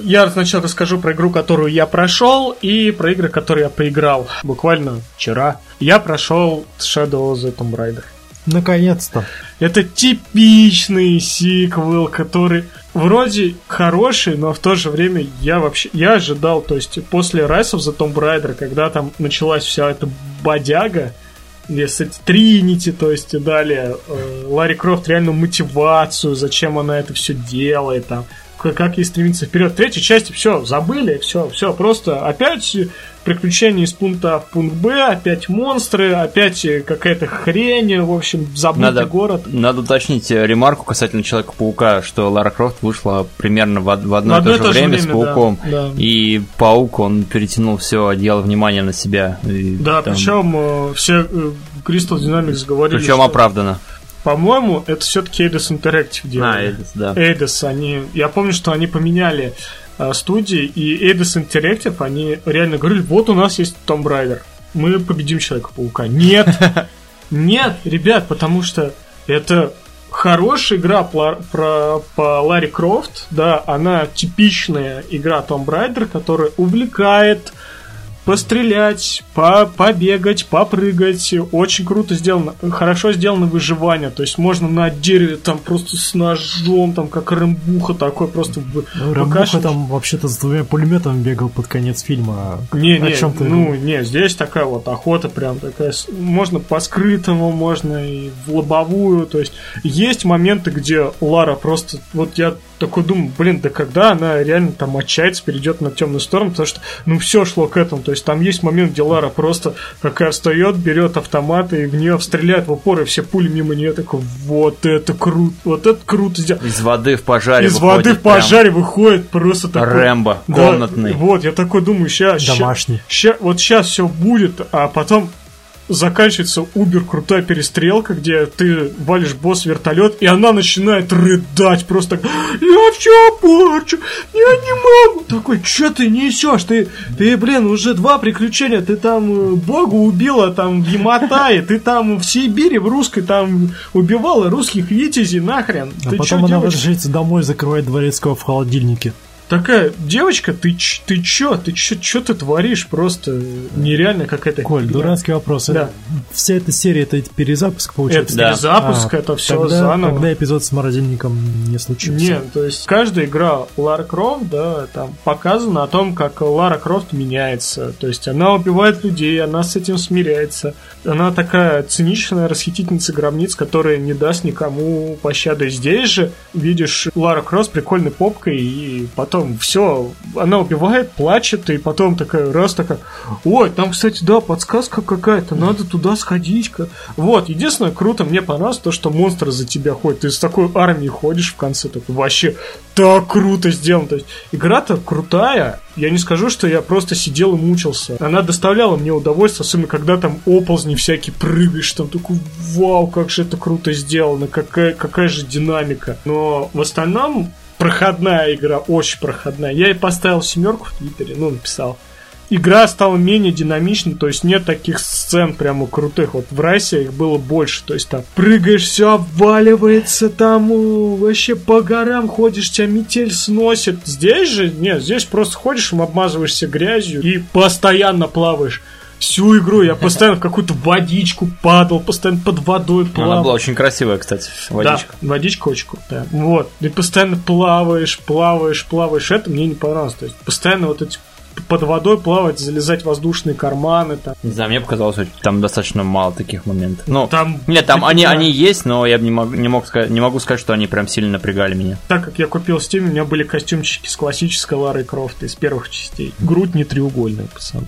Я сначала расскажу про игру, которую я прошел, и про игры, которые я поиграл. Буквально вчера я прошел Shadow of the Tomb Raider. Наконец-то. Это типичный сиквел, который вроде хороший, но в то же время я вообще... Я ожидал, то есть после Rise of the Tomb Raider, когда там началась вся эта бодяга, Trinity, то есть и далее. Ларри Крофт реально мотивацию, зачем она это все делает, там, как ей стремиться вперед. В третьей части все, забыли, все, все, просто опять приключения из пункта А в пункт Б, опять монстры, опять какая-то хрень, в общем, забытый город. Надо уточнить ремарку касательно Человека-паука, что Лара Крофт вышла примерно в одно и то же время с Пауком, и Паук, он перетянул все одеяло внимания на себя. Да, причем все Crystal Dynamics говорили, причем оправданно. По-моему, это все-таки Eidos Interactive делали. А, Eidos, да. Eidos, они... Я помню, что они поменяли э, студии, и Eidos Interactive, они реально говорили, вот у нас есть Tomb Raider, мы победим Человека-паука. Нет! Нет, ребят, потому что это хорошая игра про, про, по Ларри Крофт, да, она типичная игра Tomb Raider, которая увлекает... Пострелять, по- побегать, попрыгать. Очень круто сделано. Хорошо сделано выживание. То есть можно на дереве там просто с ножом, там как Рэмбуха такой просто в... ну, Рэмбуха там вообще-то с двумя пулеметами бегал под конец фильма. Не, не, ну, не, здесь такая вот охота прям такая. Можно по скрытому, можно и в лобовую. То есть есть моменты, где Лара просто... Вот я такой думаю, блин, да когда она реально там отчается, перейдет на темную сторону, потому что, ну, все шло к этому. То есть там есть момент, где Лара просто такая встает, берет автомат и в нее стреляет в упор, и все пули мимо нее. Такой, вот это круто, вот это круто сделано. Из воды в пожаре Из выходит, воды в пожаре выходит просто такой Рэмбо, да, комнатный. Вот, я такой думаю, сейчас Домашний ща, вот сейчас все будет, а потом заканчивается убер крутая перестрелка, где ты валишь босс в вертолет, и она начинает рыдать просто так, я все порчу, я не могу. Такой, что ты несешь? Ты, ты, блин, уже два приключения, ты там бога убила, там в Яматае, ты там в Сибири, в русской там убивала русских витязей, нахрен. А ты потом она возвращается домой, закрывает дворецкого в холодильнике. Такая, девочка, ты, ты чё? Ты чё, чё ты творишь? Просто нереально какая-то... Коль, дурацкий вопрос. Да. Это, вся эта серия, это перезапуск, получается? Это да. перезапуск, а, это все заново. Когда эпизод с морозильником не случился? Нет, то есть каждая игра Лара Крофт, да, там показана о том, как Лара Крофт меняется. То есть она убивает людей, она с этим смиряется. Она такая циничная расхитительница гробниц, которая не даст никому пощады. Здесь же видишь Лара Крофт прикольной попкой, и потом все, она убивает, плачет, и потом такая, раз такая, ой, там, кстати, да, подсказка какая-то, надо туда сходить-ка. Вот, единственное, круто, мне понравилось то, что монстры за тебя ходят, ты с такой армией ходишь в конце, такой, вообще, так круто сделано, то есть, игра-то крутая, я не скажу, что я просто сидел и мучился, она доставляла мне удовольствие, особенно когда там оползни всякие прыгаешь, там такой, вау, как же это круто сделано, какая, какая же динамика, но в остальном проходная игра, очень проходная. Я ей поставил семерку в Твиттере, ну, написал. Игра стала менее динамичной, то есть нет таких сцен прямо крутых. Вот в Райсе их было больше, то есть там прыгаешь, все обваливается, там вообще по горам ходишь, тебя метель сносит. Здесь же, нет, здесь просто ходишь, обмазываешься грязью и постоянно плаваешь. Всю игру я постоянно в какую-то водичку падал, постоянно под водой плавал. Она была очень красивая, кстати, водичка. Да, водичка очень крутая. Вот, ты постоянно плаваешь, плаваешь, плаваешь. Это мне не понравилось. То есть постоянно вот эти под водой плавать, залезать в воздушные карманы. Там. Не знаю, мне показалось, что там достаточно мало таких моментов. Ну, там, нет, там они, они есть, но я бы не, мог, не, мог сказать, не могу сказать, что они прям сильно напрягали меня. Так как я купил в Steam, у меня были костюмчики с классической Ларой Крофт из первых частей. Грудь не треугольная, пацаны.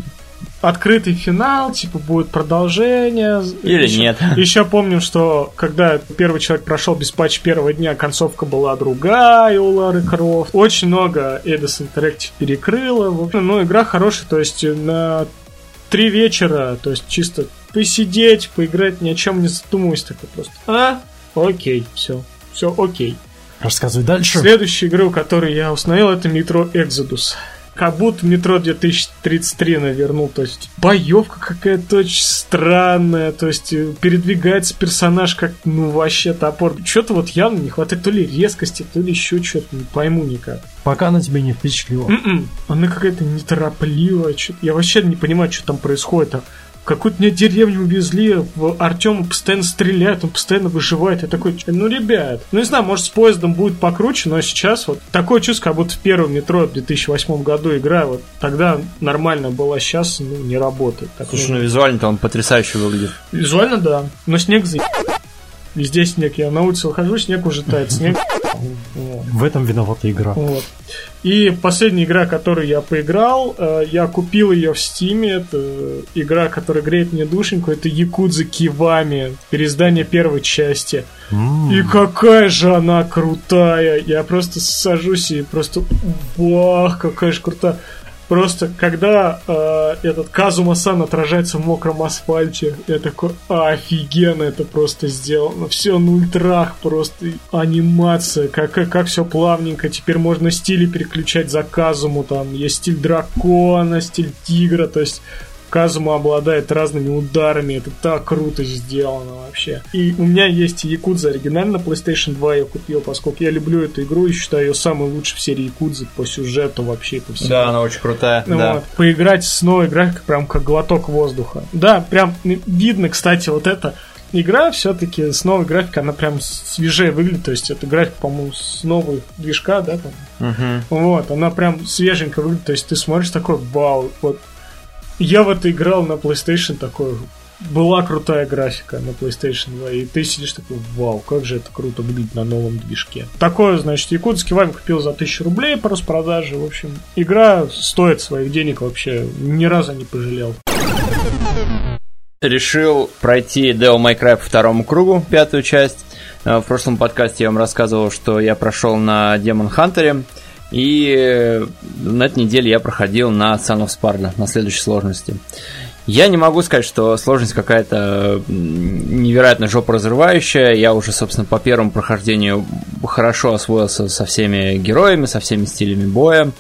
Открытый финал, типа будет продолжение. Или еще, нет. Еще помним, что когда первый человек прошел без патча первого дня, концовка была другая у Лары Крофт. Очень много Eidos Interactive перекрыло. В общем, ну, игра хорошая, то есть на три вечера, то есть чисто посидеть, поиграть, ни о чем не задумываясь, такой просто. А, окей, все, все окей. Рассказывай дальше. Следующая игра, которую я установил, это Metro Exodus. Как будто Метро две тысячи тридцать три навернул, то есть боевка какая-то очень странная, то есть передвигается персонаж как, ну, вообще топор. Чего-то вот явно не хватает, то ли резкости, то ли еще что-то, не пойму никак. Пока она тебя не впечатлила. Mm-mm. Она какая-то неторопливая, что-то. Я вообще не понимаю, что там происходит. какую-то меня деревню увезли, в Артема постоянно стреляют, он постоянно выживает. Я такой, ну, ребят, ну, не знаю, может, с поездом будет покруче, но сейчас вот такое чувство, как будто в первом метро в две тысячи восьмом году игра, вот тогда нормально была, сейчас, ну, не работает. Так, слушай, ну, визуально-то он потрясающе выглядит. Визуально, да, но снег за... Везде снег, я на улице выхожу, снег уже тает, снег... В этом виновата игра. Вот. И последняя игра, которую я поиграл, я купил ее в Стиме. Это игра, которая греет мне душеньку. Это Якудза Кивами, переиздание первой части. Mm. И какая же она крутая! Я просто сажусь и просто вах, какая же крутая! Просто когда э, этот Казума-сан отражается в мокром асфальте, я такой, офигенно это просто сделано. Все на ультрах просто. Анимация, как, как все плавненько. Теперь можно стили переключать за Казуму. Там есть стиль дракона, стиль тигра. То есть Казума обладает разными ударами. Это так круто сделано вообще. И у меня есть Якудза оригинально. плейстейшн два я купил, поскольку я люблю эту игру и считаю ее самой лучшей в серии Якудзы по сюжету вообще. По всему. Да, она очень крутая. Ну, да. Вот. Поиграть снова, играть прям как глоток воздуха. Да, прям видно, кстати, вот это... Игра все-таки с новой графикой, она прям свежее выглядит, то есть это графика, по-моему, с новой движка, да? Там? Uh-huh. Вот, она прям свеженько выглядит, то есть ты смотришь такой, вау, вот. Я в это играл на PlayStation, такой, была крутая графика на PlayStation два, и ты сидишь такой, вау, как же это круто выглядит на новом движке. Такое, значит, якутский вайм купил за тысячу рублей по распродаже, в общем, игра стоит своих денег вообще, ни разу не пожалел. Решил пройти Devil May Cry по второму кругу, пятую часть. В прошлом подкасте я вам рассказывал, что я прошел на Demon Hunter, и на этой неделе я проходил на Son of Sparta, на следующей сложности. Я не могу сказать, что сложность какая-то невероятно жопоразрывающая. Я уже, собственно, по первому прохождению хорошо освоился со всеми героями, со всеми стилями боя.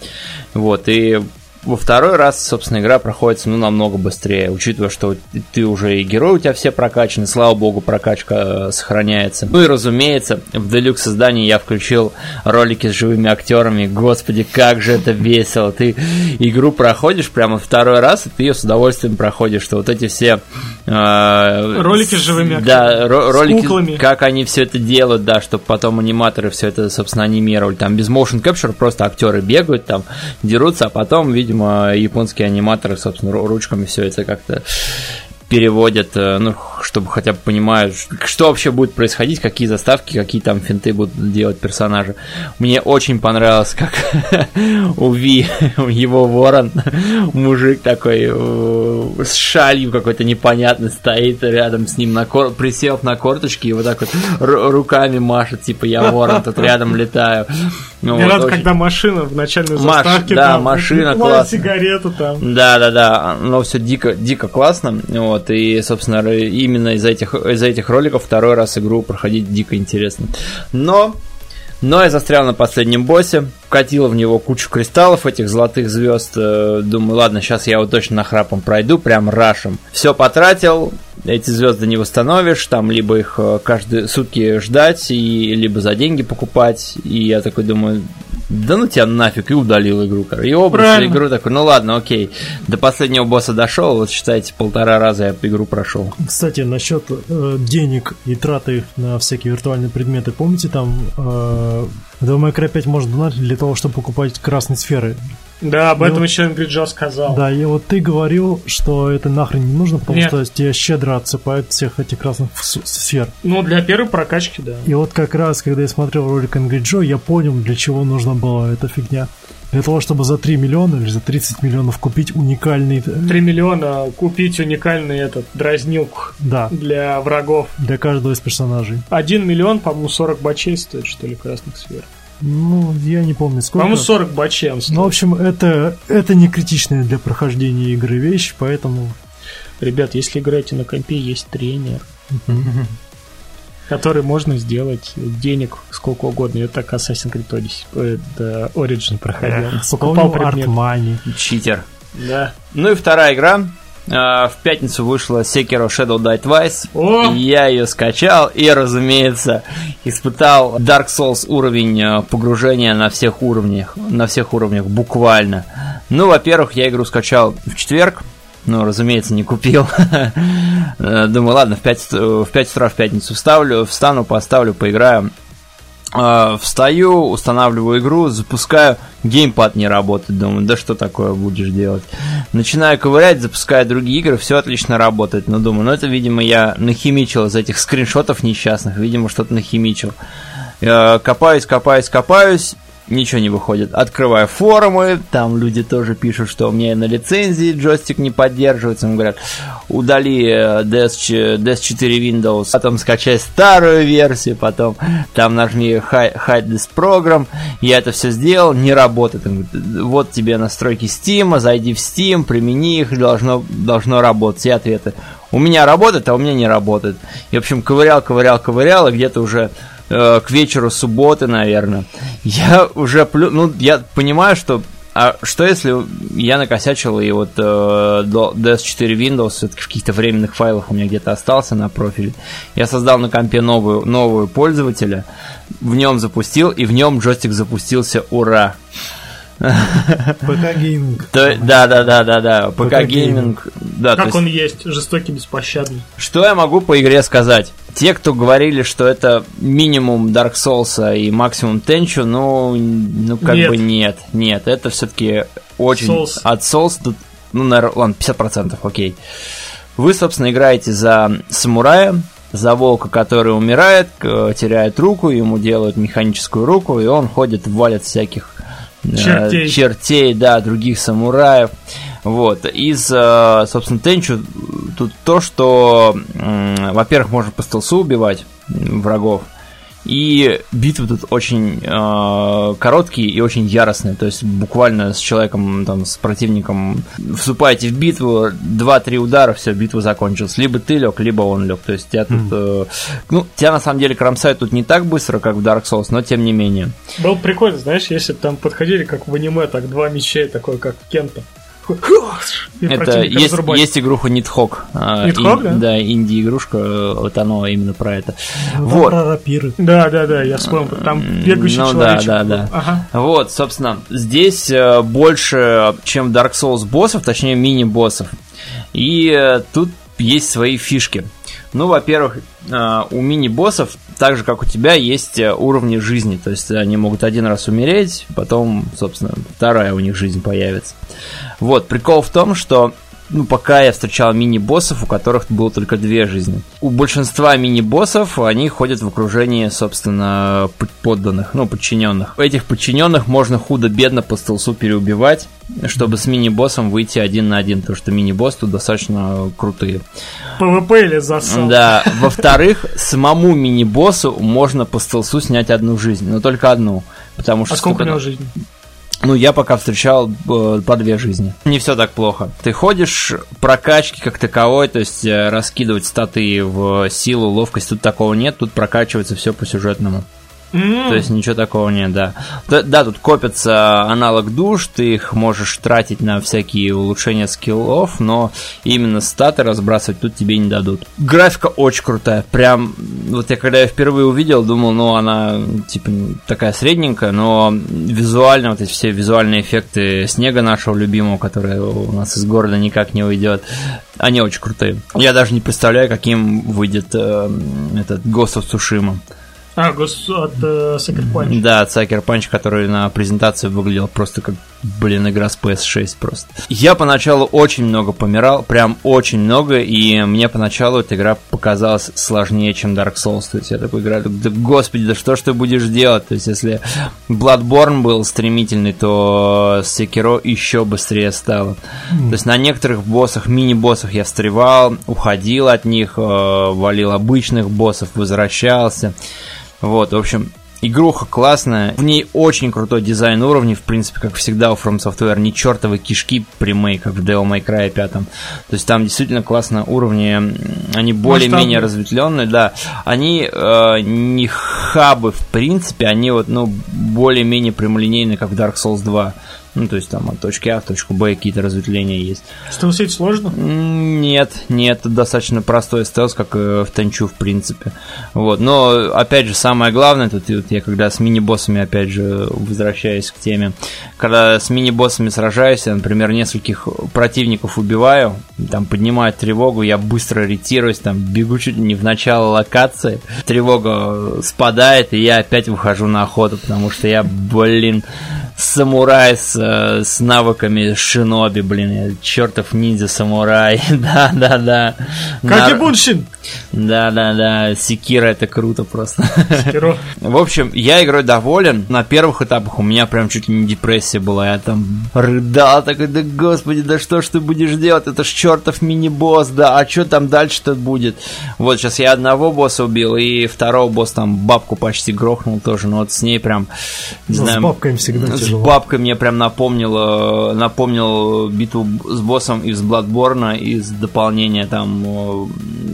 Вот, и... Во второй раз, собственно, игра проходится ну, намного быстрее, учитывая, что ты уже и герой у тебя все прокачаны, слава богу, прокачка сохраняется. Ну и, разумеется, в Deluxe издании я включил ролики с живыми актерами. Господи, как же это весело! Ты игру проходишь прямо второй раз, и ты ее с удовольствием проходишь, что вот эти все... Э, ролики с живыми актерами, да, ро- ролики, с куклами. Как они все это делают, да, чтобы потом аниматоры все это, собственно, анимировали. Там без motion capture просто актеры бегают, там дерутся, а потом, видишь, видимо, японские аниматоры, собственно, ручками все это как-то переводят, ну, чтобы хотя бы понимают, что вообще будет происходить, какие заставки, какие там финты будут делать персонажи. Мне очень понравилось, как у Ви, его ворон, мужик такой с шалью какой-то непонятной стоит рядом с ним, на кор... присел на корточки и вот так вот р- руками машет, типа, я ворон, тут рядом летаю. Ну, я вот рад, очень... когда машина в начальной заставке. Маш, да, там, машина, классно. Сигарету там. Да, да, да, но все дико, дико классно. Вот, и, собственно, именно из-за этих, из-за этих роликов второй раз игру проходить дико интересно. Но... Но я застрял на последнем боссе, вкатил в него кучу кристаллов этих золотых звезд. Думаю, ладно, сейчас я его точно нахрапом пройду, прям рашем. Все потратил, эти звезды не восстановишь, там либо их каждые сутки ждать, и либо за деньги покупать. И я такой думаю, да ну тебя нафиг, и удалил игру. И образ игру такой, ну ладно, окей. До последнего босса дошел, вот считайте, полтора раза я игру прошел. Кстати, насчет э, денег и траты на всякие виртуальные предметы, помните там... Э... В Devil May Cry пять можно донатить для того, чтобы покупать красные сферы. Да, об и этом вот, еще Ингриджо сказал. Да, и вот ты говорил, что это нахрен не нужно, потому Нет. что тебя щедро отсыпают всех этих красных сфер. Ну, для первой прокачки, да. И вот как раз, когда я смотрел ролик Ингриджо, я понял, для чего нужна была эта фигня. Для того, чтобы за три миллиона или за тридцать миллионов купить уникальный... три миллиона купить уникальный этот дразнилку, да, для врагов. Для каждого из персонажей. один миллион, по-моему, сорок бачей стоит, что ли, красных сфер. Ну, я не помню сколько. По-моему, сорок бачей он стоит. Ну, в общем, это, это не критичная для прохождения игры вещь, поэтому... Ребят, если играете на компе, есть тренер, который можно сделать денег сколько угодно. Я так Assassin's Creed Odyssey, это Origin проходил. Покупал предметы. Читер. Да. Ну и вторая игра. В пятницу вышла Sekiro Shadow Die Twice. О! Я ее скачал и, разумеется, испытал Dark Souls уровень погружения на всех уровнях. На всех уровнях, буквально. Ну, во-первых, я игру скачал в четверг. Ну, разумеется, не купил. Думаю, ладно, в пять, в пять утра в пятницу вставлю, встану, поставлю, поиграю. Встаю, устанавливаю игру, запускаю, геймпад не работает. Думаю, да что такое будешь делать? Начинаю ковырять, запускаю другие игры, все отлично работает. Но думаю, ну это, видимо, я нахимичил из этих скриншотов несчастных, видимо, что-то нахимичил. Копаюсь, копаюсь, копаюсь, ничего не выходит. Открываю форумы, там люди тоже пишут, что у меня на лицензии джойстик не поддерживается. Им говорят, удали ди эс четыре Windows, потом скачай старую версию, потом там нажми Hide this program. Я это все сделал, не работает. Вот тебе настройки Steam, зайди в Steam, примени их, должно, должно работать. И ответы: у меня работает, а у меня не работает. И, в общем, ковырял, ковырял, ковырял, и где-то уже к вечеру субботы, наверное, я уже плю... Ну, я понимаю, что... А что если я накосячил, и вот э, ди эс четыре Windows все-таки в каких-то временных файлах у меня где-то остался на профиле. Я создал на компе новую, новую пользователя, в нем запустил, и в нем джойстик запустился. Ура! ПК-гейминг. Да-да-да-да-да, ПК-гейминг. Как он есть, жестокий, беспощадный. Что я могу по игре сказать? Те, кто говорили, что это минимум Dark Souls'а и максимум Tenchu, ну, ну как нет. бы нет. Нет, это все-таки очень... Souls. От Souls тут, ну, наверное, ладно, пятьдесят процентов, окей. Вы, собственно, играете за самурая, за волка, который умирает, теряет руку, ему делают механическую руку, и он ходит, валит всяких чертей, чертей да, других самураев. Вот. Из, собственно, Тенчу тут то, что, во-первых, можно по стелсу убивать врагов, и битвы тут очень э, короткие и очень яростные. То есть буквально с человеком, там, с противником вступаете в битву, два-три удара, все, битва закончилась. Либо ты лег, либо он лег. То есть тебя тут... Э, ну, тебя на самом деле кромсают тут не так быстро, как в Dark Souls, но тем не менее. Было прикольно, знаешь, если бы там подходили, как в аниме, так два мечей, такой, как Кента. Это есть, есть игруха Нидхог. Нидхог, да? Да, инди-игрушка, вот оно именно про это. Ну, вот. Про рапиры. Да, да, да, я вспомнил, там бегающий ну, человечек. Да, да, да. Ага. Вот, собственно, здесь больше, чем Dark Souls боссов, точнее мини-боссов. И тут есть свои фишки. Ну, во-первых, у мини-боссов, так же, как у тебя, есть уровни жизни. То есть они могут один раз умереть, потом, собственно, вторая у них жизнь появится. Вот, прикол в том, что ну, пока я встречал мини-боссов, у которых было только две жизни. У большинства мини-боссов они ходят в окружении, собственно, подданных, ну, подчиненных. Этих подчиненных можно худо-бедно по стелсу переубивать, чтобы с мини-боссом выйти один на один, потому что мини-босс тут достаточно крутые. ПВП или засад? Да. Во-вторых, самому мини-боссу можно по стелсу снять одну жизнь, но только одну, потому что... А сколько у него жизни? Ну, я пока встречал э, по две жизни. Не все так плохо. Ты ходишь, прокачки как таковой, то есть э, раскидывать статы в силу, ловкость, тут такого нет, тут прокачивается все по сюжетному. Mm-hmm. То есть ничего такого нет, да. да. Да, тут копятся аналог душ, ты их можешь тратить на всякие улучшения скиллов, но именно статы разбрасывать тут тебе не дадут. Графика очень крутая, прям, вот я когда ее впервые увидел, думал, ну она типа такая средненькая, но визуально, вот эти все визуальные эффекты снега нашего любимого, который у нас из города никак не уйдет, они очень крутые. Я даже не представляю, каким выйдет э, этот Ghost of Tsushima. А, гос... от э, Sucker Punch. Да, от Sucker Punch, который на презентации выглядел просто как, блин, игра с пи эс шесть просто. Я поначалу очень много помирал, прям очень много, и мне поначалу эта игра показалась сложнее, чем Dark Souls. То есть я такой играю, да господи, да что ж ты будешь делать? То есть если Bloodborne был стремительный, то Sekiro еще быстрее стало. Mm. То есть на некоторых боссах, мини-боссах я встревал, уходил от них, валил обычных боссов, возвращался. Вот, в общем, игруха классная. В ней очень крутой дизайн уровней. В принципе, как всегда у From Software, не чертовы кишки прямые, как в Devil May Cry пять. То есть там действительно классно уровни. Они более-менее разветвленные, да. Они э, не хабы в принципе. Они вот, ну, более-менее прямолинейные, как в Dark Souls два. Ну, то есть там от точки А в точку Б какие-то разветвления есть. Стелсить сложно? Нет, нет, это достаточно простой стелс, как в Tenchu, в принципе. Вот. Но, опять же, самое главное, тут вот я когда с мини-боссами, опять же, возвращаюсь к теме, когда с мини-боссами сражаюсь, я, например, нескольких противников убиваю, там поднимаю тревогу, я быстро ретируюсь, там бегу чуть не в начало локации, тревога спадает, и я опять выхожу на охоту, потому что я, блин, самурай с, с навыками шиноби, блин, я чертов ниндзя-самурай, да-да-да. Кагебуншин! Да-да-да, Секиро, это круто просто. Секиро. В общем, я игрой доволен, на первых этапах у меня прям чуть ли не депрессия была, я там рыдал, такой, да господи, да что ж ты будешь делать, это ж чертов мини-босс, да, а что там дальше-то будет? Вот, сейчас я одного босса убил, и второго босса там бабку почти грохнул тоже, но вот с ней прям, не ну, знаю... С бабкой всегда с тяжело. С бабкой мне прям напомнило, напомнил битву с боссом из Bloodborne, из дополнения там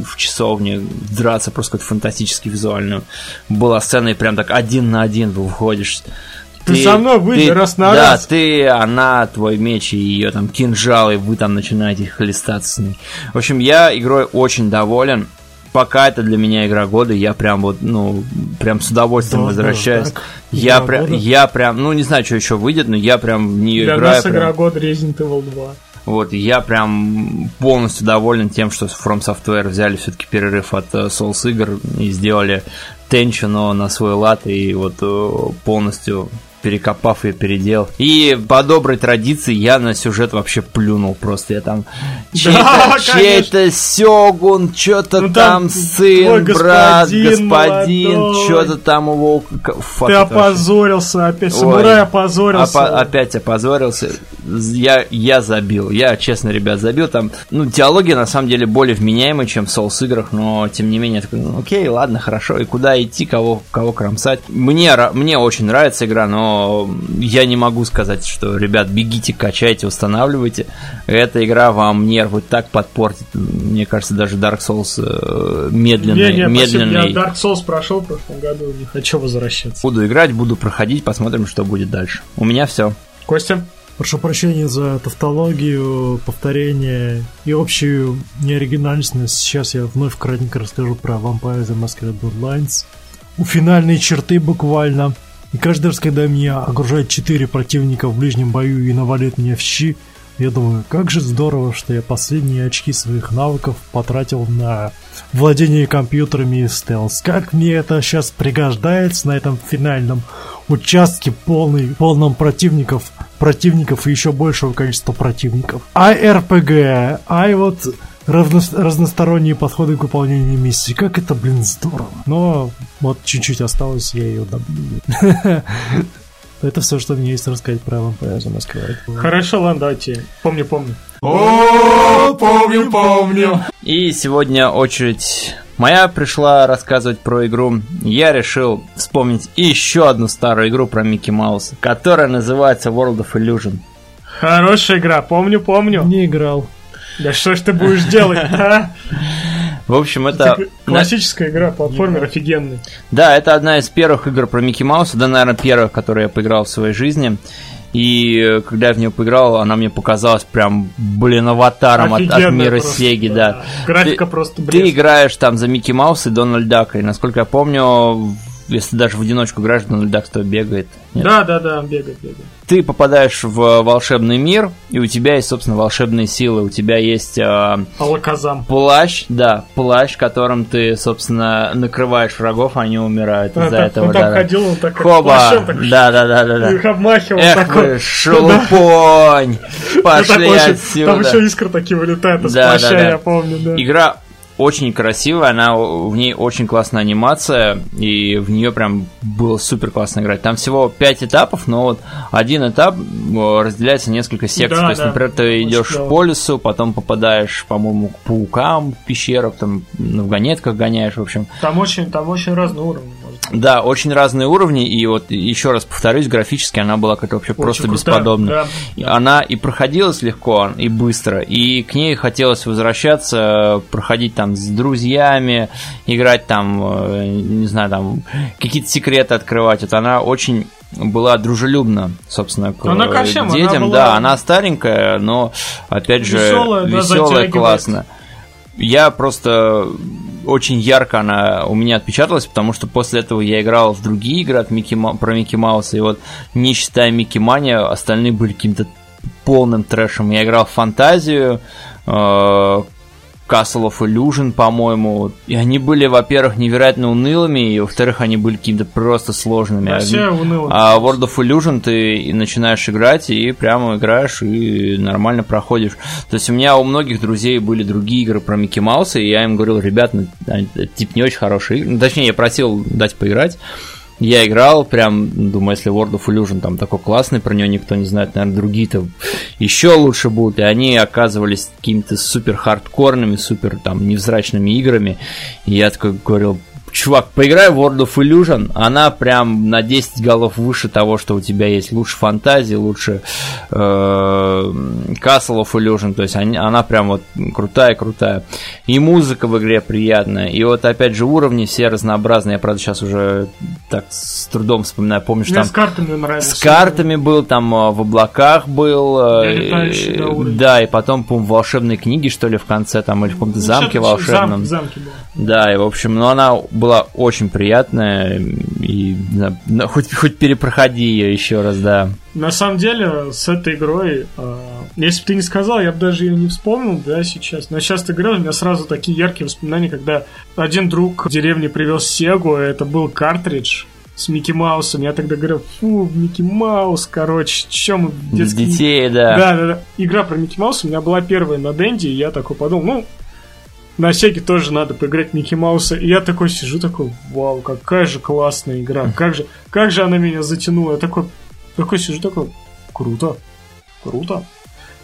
в часовне, драться просто как фантастически визуально. Была сцена, и прям так один на один выходишь... Ты, ты со мной выйди раз на да, раз. Да, ты, она, твой меч и ее там кинжал, и вы там начинаете хлестаться с ней. В общем, я игрой очень доволен. Пока это для меня игра года, я прям вот, ну, прям с удовольствием да, возвращаюсь. Да, я, прям, я прям, ну, не знаю, что еще выйдет, но я прям в нее играю. Для нас игра года Resident Evil два. Вот, я прям полностью доволен тем, что From Software взяли все-таки перерыв от Souls игр и сделали Tenchu, но на свой лад, и вот полностью... перекопав и передел. И по доброй традиции я на сюжет вообще плюнул просто. Я там чей-то, да, чей-то сёгун, чё-то ну, там, там сын, брат, господин, господин чё-то там его... Фак, ты опозорился вообще. Опять, самурай Ой, опозорился. Опо- опять опозорился. Я, я забил. Я, честно, ребят, забил. Там, ну, диалоги, на самом деле, более вменяемые, чем в Souls-играх, но, тем не менее, я такой, ну, окей, ладно, хорошо. И куда идти, кого, кого кромсать? Мне, мне очень нравится игра, но я не могу сказать, что, ребят, бегите, качайте, устанавливайте. Эта игра вам нервы так подпортит. Мне кажется, даже Dark Souls медленный. Не, не, медленный. Я Dark Souls прошел в прошлом году, не хочу возвращаться. Буду играть, буду проходить, посмотрим, что будет дальше. У меня все. Костя? Прошу прощения за тавтологию, повторение и общую неоригинальность. Сейчас я вновь кратенько расскажу про Vampire the Masquerade Bloodlines. У финальной черты буквально... И каждый раз, когда меня окружают четыре противника в ближнем бою и навалит меня в щи, я думаю, как же здорово, что я последние очки своих навыков потратил на владение компьютерами и стелс. Как мне это сейчас пригождается на этом финальном участке, полный, полном противников, противников и еще большего количества противников. Ай эр пи джи, ай вот... Равно, разносторонние подходы к выполнению миссии. Как это, блин, здорово. Но вот чуть-чуть осталось, я ее добью. Это все, что мне есть рассказать про Vampire the Masquerade. Хорошо, ладно, давайте. Помню, помню. О, помню, помню. И сегодня очередь моя пришла рассказывать про игру. Я решил вспомнить еще одну старую игру про Микки Мауса, которая называется World of Illusion. Хорошая игра, помню, помню. Не играл. Да что ж ты будешь делать, а? В общем, это... Классическая игра, платформер офигенный. Да, это одна из первых игр про Микки Мауса, да, наверное, первых, которые я поиграл в своей жизни. И когда я в нее поиграл, она мне показалась прям, блин, аватаром от, от мира просто, Сеги, да. да. Графика ты, просто блин. Ты играешь там за Микки Мауса и Дональд Дака, и, насколько я помню... Если даже в одиночку играешь, Дональд Дак то бегает. Нет. Да, да, да, бегает, бегает. Ты попадаешь в волшебный мир, и у тебя есть, собственно, волшебные силы. У тебя есть э, плащ, да, плащ, которым ты, собственно, накрываешь врагов, они умирают из-за а, этого. Он да, так да. ходил, он так Хоба. Плащом так да, да, да, да, да. их обмахивал. Эх такой. Вы, шелупонь, пошли отсюда. Там еще искры такие вылетают из плаща, я помню, да. Игра очень красивая, она, в ней очень классная анимация, и в нее прям было супер классно играть. Там всего пять этапов, но вот один этап разделяется на несколько секций. Да, то есть, да, например, ты идешь да. по лесу, потом попадаешь, по-моему, к паукам, в пещеру, там в вагонетках гоняешь, в общем. Там очень, там очень разные уровни. Да, очень разные уровни, и вот еще раз повторюсь, графически она была как-то вообще очень просто крутая, бесподобна. Да. Она и проходилась легко, и быстро, и к ней хотелось возвращаться, проходить там с друзьями, играть там, не знаю, там какие-то секреты открывать. Вот она очень была дружелюбна, собственно, к она ко всем, детям. Она была... Да, она старенькая, но, опять же, веселая, веселая, да, классно. Я просто... Очень ярко она у меня отпечаталась, потому что после этого я играл в другие игры от Микки, про Микки Мауса, и вот, не считая Микки Мания, остальные были каким-то полным трэшем. Я играл в Фантазию, Castle of Illusion, по-моему, и они были, во-первых, невероятно унылыми, и, во-вторых, они были какими-то просто сложными. Вообще уныло. А World of Illusion ты начинаешь играть, и прямо играешь, и нормально проходишь. То есть у меня у многих друзей были другие игры про Микки Мауса, и я им говорил: ребят, это типа не очень хорошие игры. Точнее, я просил дать поиграть. Я играл, прям, думаю, если World of Illusion там такой классный, про него никто не знает, наверное, другие-то еще лучше будут. И они оказывались какими-то супер хардкорными, супер там невзрачными играми. И я такой говорил: чувак, поиграй в World of Illusion, она прям на десять голов выше того, что у тебя есть. Лучше Фантазии, лучше э, Castle of Illusion. То есть они, она прям вот крутая-крутая. И музыка в игре приятная. И вот опять же уровни все разнообразные. Я, правда, сейчас уже так с трудом вспоминаю. Помнишь, мне там... с картами нравится. С картами был, там в облаках был. И, да, и потом, по-моему, волшебные книги, что ли, в конце там, или в каком-то ну, замке волшебном. Зам, замки, да. Да, и в общем, ну она... была очень приятная, и да, хоть, хоть перепроходи ее еще раз, да. На самом деле, с этой игрой, э, если бы ты не сказал, я бы даже ее не вспомнил, да, сейчас. Но сейчас ты играешь, у меня сразу такие яркие воспоминания, когда один друг в деревне привез Сегу, это был картридж с Микки Маусом. Я тогда говорил: фу, Микки Маус, короче, чем мы детские... детей, да. Да, да, да. Игра про Микки Мауса у меня была первая на Денди, и я такой подумал, ну... на Сеге тоже надо поиграть в Микки Мауса. И я такой сижу, такой: вау, какая же классная игра. Как же, как же она меня затянула. Я такой, такой сижу, такой: круто, круто.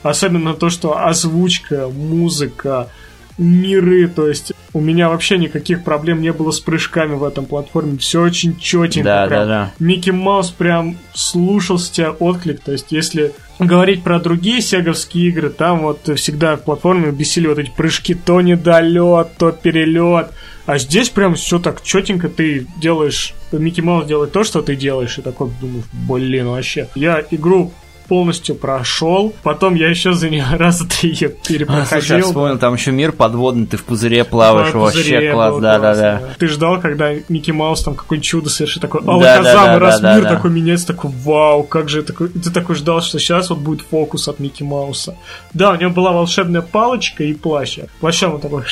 Особенно то, что озвучка, музыка, миры. То есть у меня вообще никаких проблем не было с прыжками в этом платформе. Все очень четенько. Да, да, да. Микки Маус прям слушался тебя, отклик. То есть если... говорить про другие сеговские игры, там вот всегда в платформе бесили вот эти прыжки, то недолет, то перелет. А здесь прям все так четенько, ты делаешь, Микки Маус делает то, что ты делаешь, и такой думаешь: блин, вообще. Я игру полностью прошел, потом я еще за нее раза три перепроходил. А, слушай, я вспомнил, там еще мир подводный, ты в пузыре плаваешь, да, вообще пузыре класс, был, да, класс, да, да, да. Ты ждал, когда Микки Маус там какое-нибудь чудо совершит, такой, а да, да, да, раз да, мир да, такой да. меняется, такой: вау, как же это, ты такой ждал, что сейчас вот будет фокус от Микки Мауса. Да, у него была волшебная палочка и плащ. Плащом он такой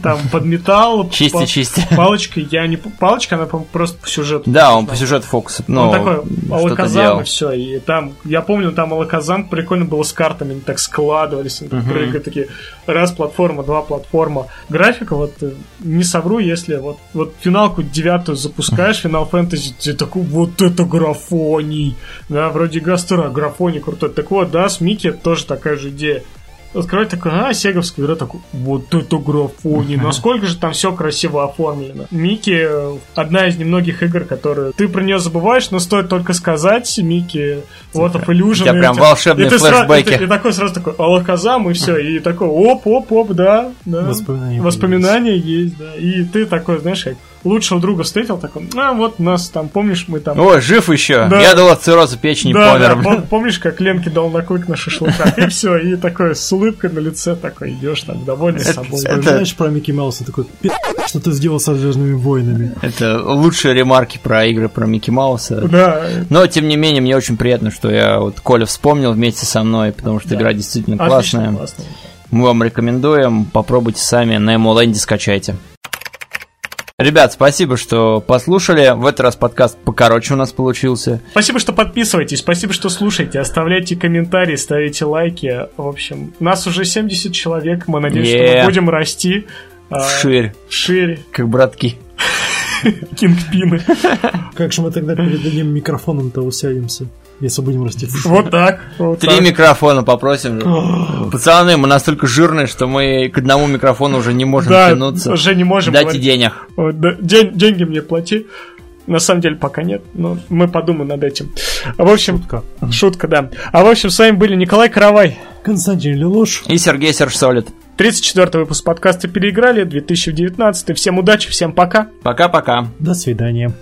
там подметал. Чисти, пал... чисти. Палочка, я не... Палочка, она, по-моему, просто по сюжету. Да, он по сюжету фокус. Он такой, алаказам, и все. И там, я помню, там алаказам прикольно было с картами, они так складывались, они так uh-huh. прыгали, такие, раз платформа, два платформа. Графика, вот, не совру, если вот, вот финалку девятую запускаешь, финал фэнтези, ты такой: вот это графоний. Да, вроде Гастера, графоний крутой. Так вот, да, с Микки тоже такая же идея. Открывать такой, а, сеговская игра, такой: вот это графоний, насколько же там все красиво оформлено. Микки — одна из немногих игр, которые ты про нее забываешь, но стоит только сказать Микки, вот of Illusion. У тебя прям волшебные флешбеки. И такой сразу такой: алаказам, и все, и такой: оп-оп-оп, да, да. Воспоминания, воспоминания есть, да. И ты такой, знаешь, как лучшего друга встретил, такой: а вот нас там, помнишь, мы там... Ой, жив еще, да. Я дал от цирроза печени, да, помер. Да, помнишь, как Ленке дал на клык на шашлыках, и все, и такой с улыбкой на лице такой идешь, так, довольный это, собой. Это... Знаешь, про Микки Мауса такой: что ты сделал с «Звездными войнами». Это лучшие ремарки про игры про Микки Мауса. Да. Но, тем не менее, мне очень приятно, что я вот Коля вспомнил вместе со мной, потому что да. игра действительно классная. Отлично, классная. Мы вам рекомендуем, попробуйте сами, на Эмоленде скачайте. Ребят, спасибо, что послушали. В этот раз подкаст покороче у нас получился. Спасибо, что подписываетесь, спасибо, что слушаете. Оставляйте комментарии, ставите лайки. В общем, нас уже семьдесят человек. Мы надеемся, yeah. что мы будем расти вширь, а, вширь. Как братки кингпины. Как же мы тогда перед одним микрофоном-то усядемся, если будем расти? Вот так. Вот Три так. микрофона попросим. О-о-о. Пацаны, мы настолько жирные, что мы к одному микрофону уже не можем да, тянуться. Уже не можем. Дайте денег. День, деньги мне плати. На самом деле пока нет, но мы подумаем над этим. А в общем, шутка. шутка, да. А в общем, с вами были Николай Каравай, Константин Лелуш и Сергей Сержсолид. тридцать четвёртый выпуск подкаста «Переиграли», две тысячи девятнадцатый. Всем удачи, всем пока. Пока-пока. До свидания.